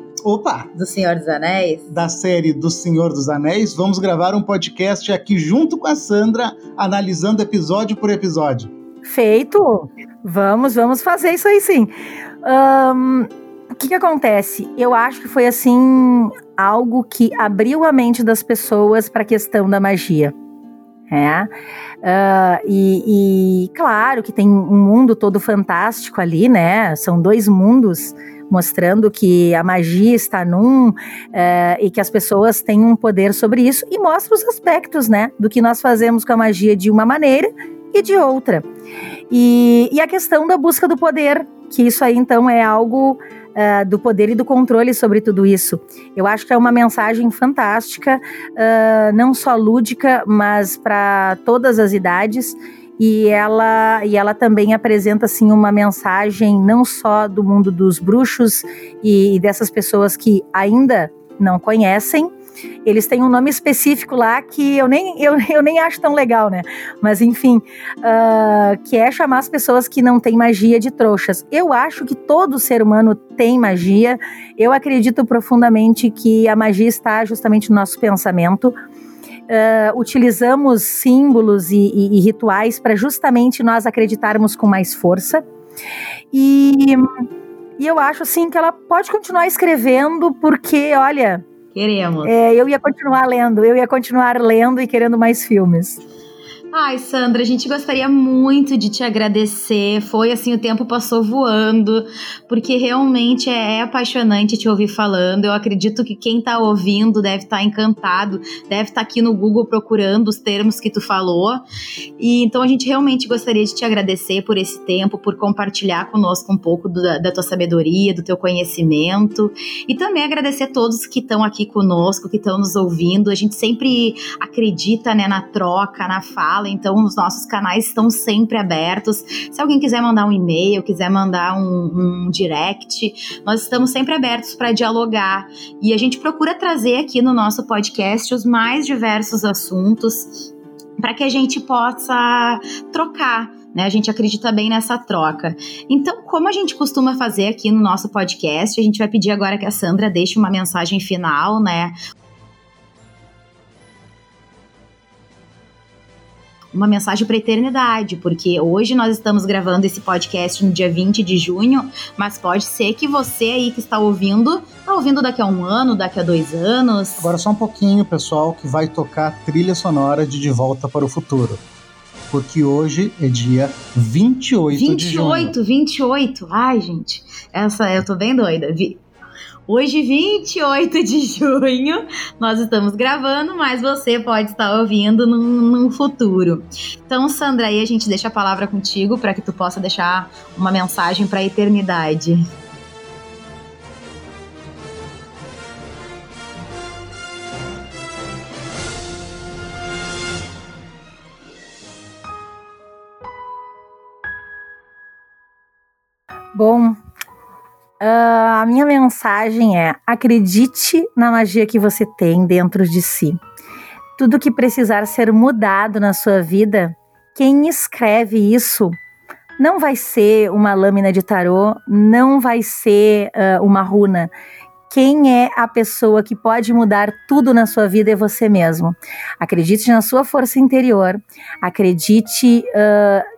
Do Senhor dos Anéis? Da série do Senhor dos Anéis, vamos gravar um podcast aqui junto com a Sandra, analisando episódio por episódio. Feito! Vamos fazer isso aí, sim. O que acontece? Eu acho que foi, assim, algo que abriu a mente das pessoas para a questão da magia. E claro que tem um mundo todo fantástico ali, né? São dois mundos mostrando que a magia está e que as pessoas têm um poder sobre isso, e mostra os aspectos, né, do que nós fazemos com a magia de uma maneira e de outra, e a questão da busca do poder, que isso aí então é algo do poder e do controle sobre tudo isso. Eu acho que é uma mensagem fantástica, não só lúdica, mas para todas as idades, e ela também apresenta assim uma mensagem não só do mundo dos bruxos e dessas pessoas que ainda não conhecem. Eles têm um nome específico lá que eu nem acho tão legal, né? Mas enfim, que é chamar as pessoas que não têm magia de trouxas. Eu acho que todo ser humano tem magia. Eu acredito profundamente que a magia está justamente no nosso pensamento. Utilizamos símbolos e rituais para justamente nós acreditarmos com mais força. E eu acho assim que ela pode continuar escrevendo, porque, olha... Queremos. Eu ia continuar lendo e querendo mais filmes. Ai, Sandra, a gente gostaria muito de te agradecer, foi assim, o tempo passou voando, porque realmente é apaixonante te ouvir falando. Eu acredito que quem tá ouvindo deve estar encantado, deve estar aqui no Google procurando os termos que tu falou, e então a gente realmente gostaria de te agradecer por esse tempo, por compartilhar conosco um pouco da tua sabedoria, do teu conhecimento, e também agradecer a todos que estão aqui conosco, que estão nos ouvindo. A gente sempre acredita, né, na troca, na fala. Então os nossos canais estão sempre abertos. Se alguém quiser mandar um e-mail, quiser mandar um direct, nós estamos sempre abertos para dialogar, e a gente procura trazer aqui no nosso podcast os mais diversos assuntos para que a gente possa trocar, né? A gente acredita bem nessa troca. Então, como a gente costuma fazer aqui no nosso podcast, a gente vai pedir agora que a Sandra deixe uma mensagem final, né? Uma mensagem para a eternidade, porque hoje nós estamos gravando esse podcast no dia 20 de junho, mas pode ser que você aí que está ouvindo daqui a 1 ano, daqui a 2 anos. Agora só um pouquinho, pessoal, que vai tocar a trilha sonora de Volta para o Futuro, porque hoje é dia 28 de junho. 28, ai gente, essa eu tô bem doida, Hoje, 28 de junho, nós estamos gravando, mas você pode estar ouvindo num futuro. Então, Sandra, aí a gente deixa a palavra contigo para que tu possa deixar uma mensagem para a eternidade. Bom... a minha mensagem é: acredite na magia que você tem dentro de si. Tudo que precisar ser mudado na sua vida, quem escreve isso não vai ser uma lâmina de tarô, não vai ser uma runa. Quem é a pessoa que pode mudar tudo na sua vida é você mesmo. Acredite na sua força interior, acredite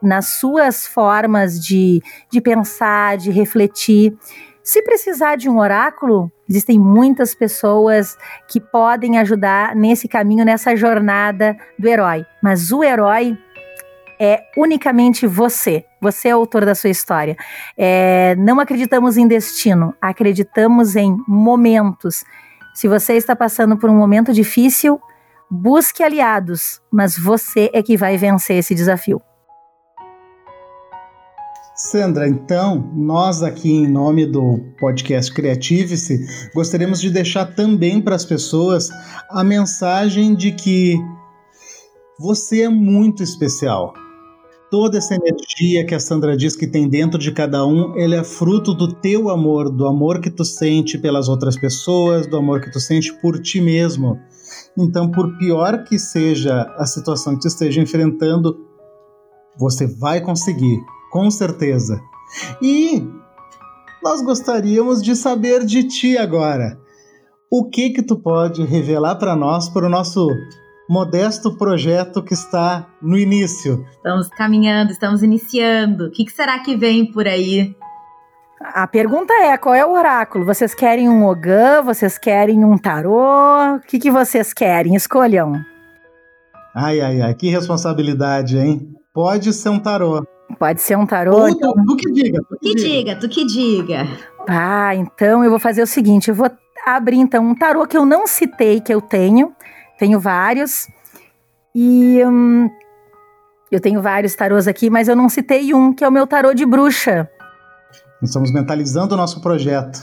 nas suas formas de pensar, de refletir. Se precisar de um oráculo, existem muitas pessoas que podem ajudar nesse caminho, nessa jornada do herói. Mas o herói é unicamente você. Você é o autor da sua história. Não acreditamos em destino, acreditamos em momentos. Se você está passando por um momento difícil, busque aliados, mas você é que vai vencer esse desafio. Sandra, então, nós aqui em nome do podcast Criative-se, gostaríamos de deixar também para as pessoas a mensagem de que você é muito especial. Toda essa energia que a Sandra diz que tem dentro de cada um, ela é fruto do teu amor, do amor que tu sente pelas outras pessoas, do amor que tu sente por ti mesmo. Então, por pior que seja a situação que tu esteja enfrentando, você vai conseguir. Com certeza. E nós gostaríamos de saber de ti agora. O que que tu pode revelar para nós, para o nosso modesto projeto que está no início? Estamos caminhando, estamos iniciando. O que será que vem por aí? A pergunta é, qual é o oráculo? Vocês querem um Ogan? Vocês querem um tarô? O que que vocês querem? Escolham. Ai, que responsabilidade, hein? Pode ser um tarô. Pode ser um tarô. Então... Tu que diga. Ah, então eu vou fazer o seguinte, eu vou abrir então um tarô que eu não citei, que eu tenho vários, e eu tenho vários tarôs aqui, mas eu não citei um, que é o meu tarô de bruxa. Nós estamos mentalizando o nosso projeto.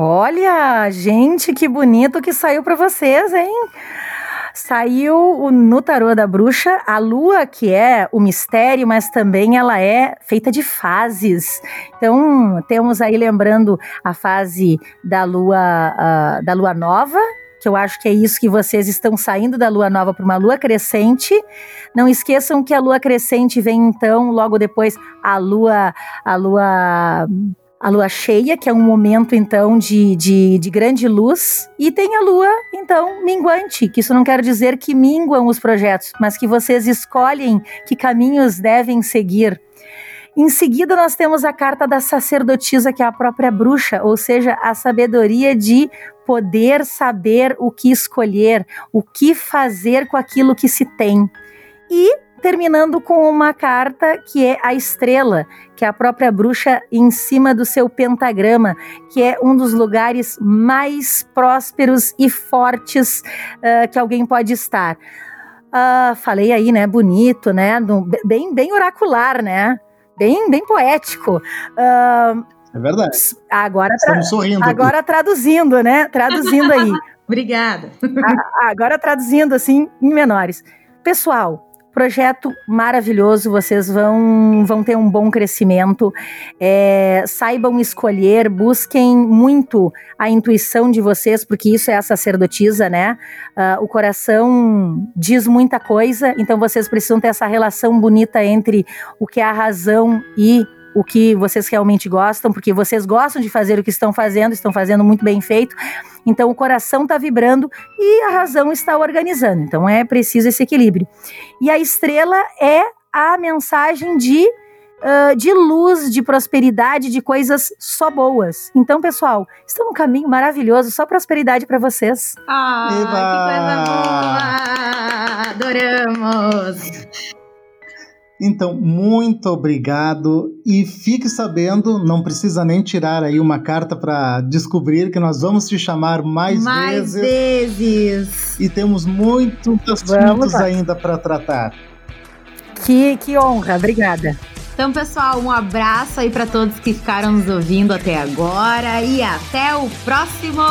Olha, gente, que bonito que saiu para vocês, hein? Saiu no tarô da bruxa a lua, que é o mistério, mas também ela é feita de fases. Então, temos aí, lembrando, a fase da lua nova, que eu acho que é isso que vocês estão saindo da lua nova para uma lua crescente. Não esqueçam que a lua crescente vem, então, logo depois, a lua cheia, que é um momento, então, de grande luz. E tem a lua, então, minguante, que isso não quer dizer que minguam os projetos, mas que vocês escolhem que caminhos devem seguir. Em seguida, nós temos a carta da sacerdotisa, que é a própria bruxa, ou seja, a sabedoria de poder saber o que escolher, o que fazer com aquilo que se tem. E... terminando com uma carta que é a estrela, que é a própria bruxa em cima do seu pentagrama, que é um dos lugares mais prósperos e fortes que alguém pode estar. Falei aí, né? Bonito, né? Bem oracular, né? Bem poético. É verdade. Agora estamos sorrindo. Agora aqui. Traduzindo, né? Traduzindo aí. Obrigada. Agora traduzindo assim em menores. Pessoal, projeto maravilhoso, vocês vão ter um bom crescimento, saibam escolher, busquem muito a intuição de vocês, porque isso é a sacerdotisa, né? O coração diz muita coisa, então vocês precisam ter essa relação bonita entre o que é a razão e o que vocês realmente gostam, porque vocês gostam de fazer o que estão fazendo muito bem feito. Então, o coração está vibrando e a razão está organizando. Então, é preciso esse equilíbrio. E a estrela é a mensagem de luz, de prosperidade, de coisas só boas. Então, pessoal, estão num caminho maravilhoso, só prosperidade para vocês. Ah, que coisa boa! Adoramos! Então, muito obrigado e fique sabendo, não precisa nem tirar aí uma carta para descobrir que nós vamos te chamar mais vezes. E temos muitos assuntos ainda para tratar. Que honra, obrigada. Então, pessoal, um abraço aí para todos que ficaram nos ouvindo até agora e até o próximo!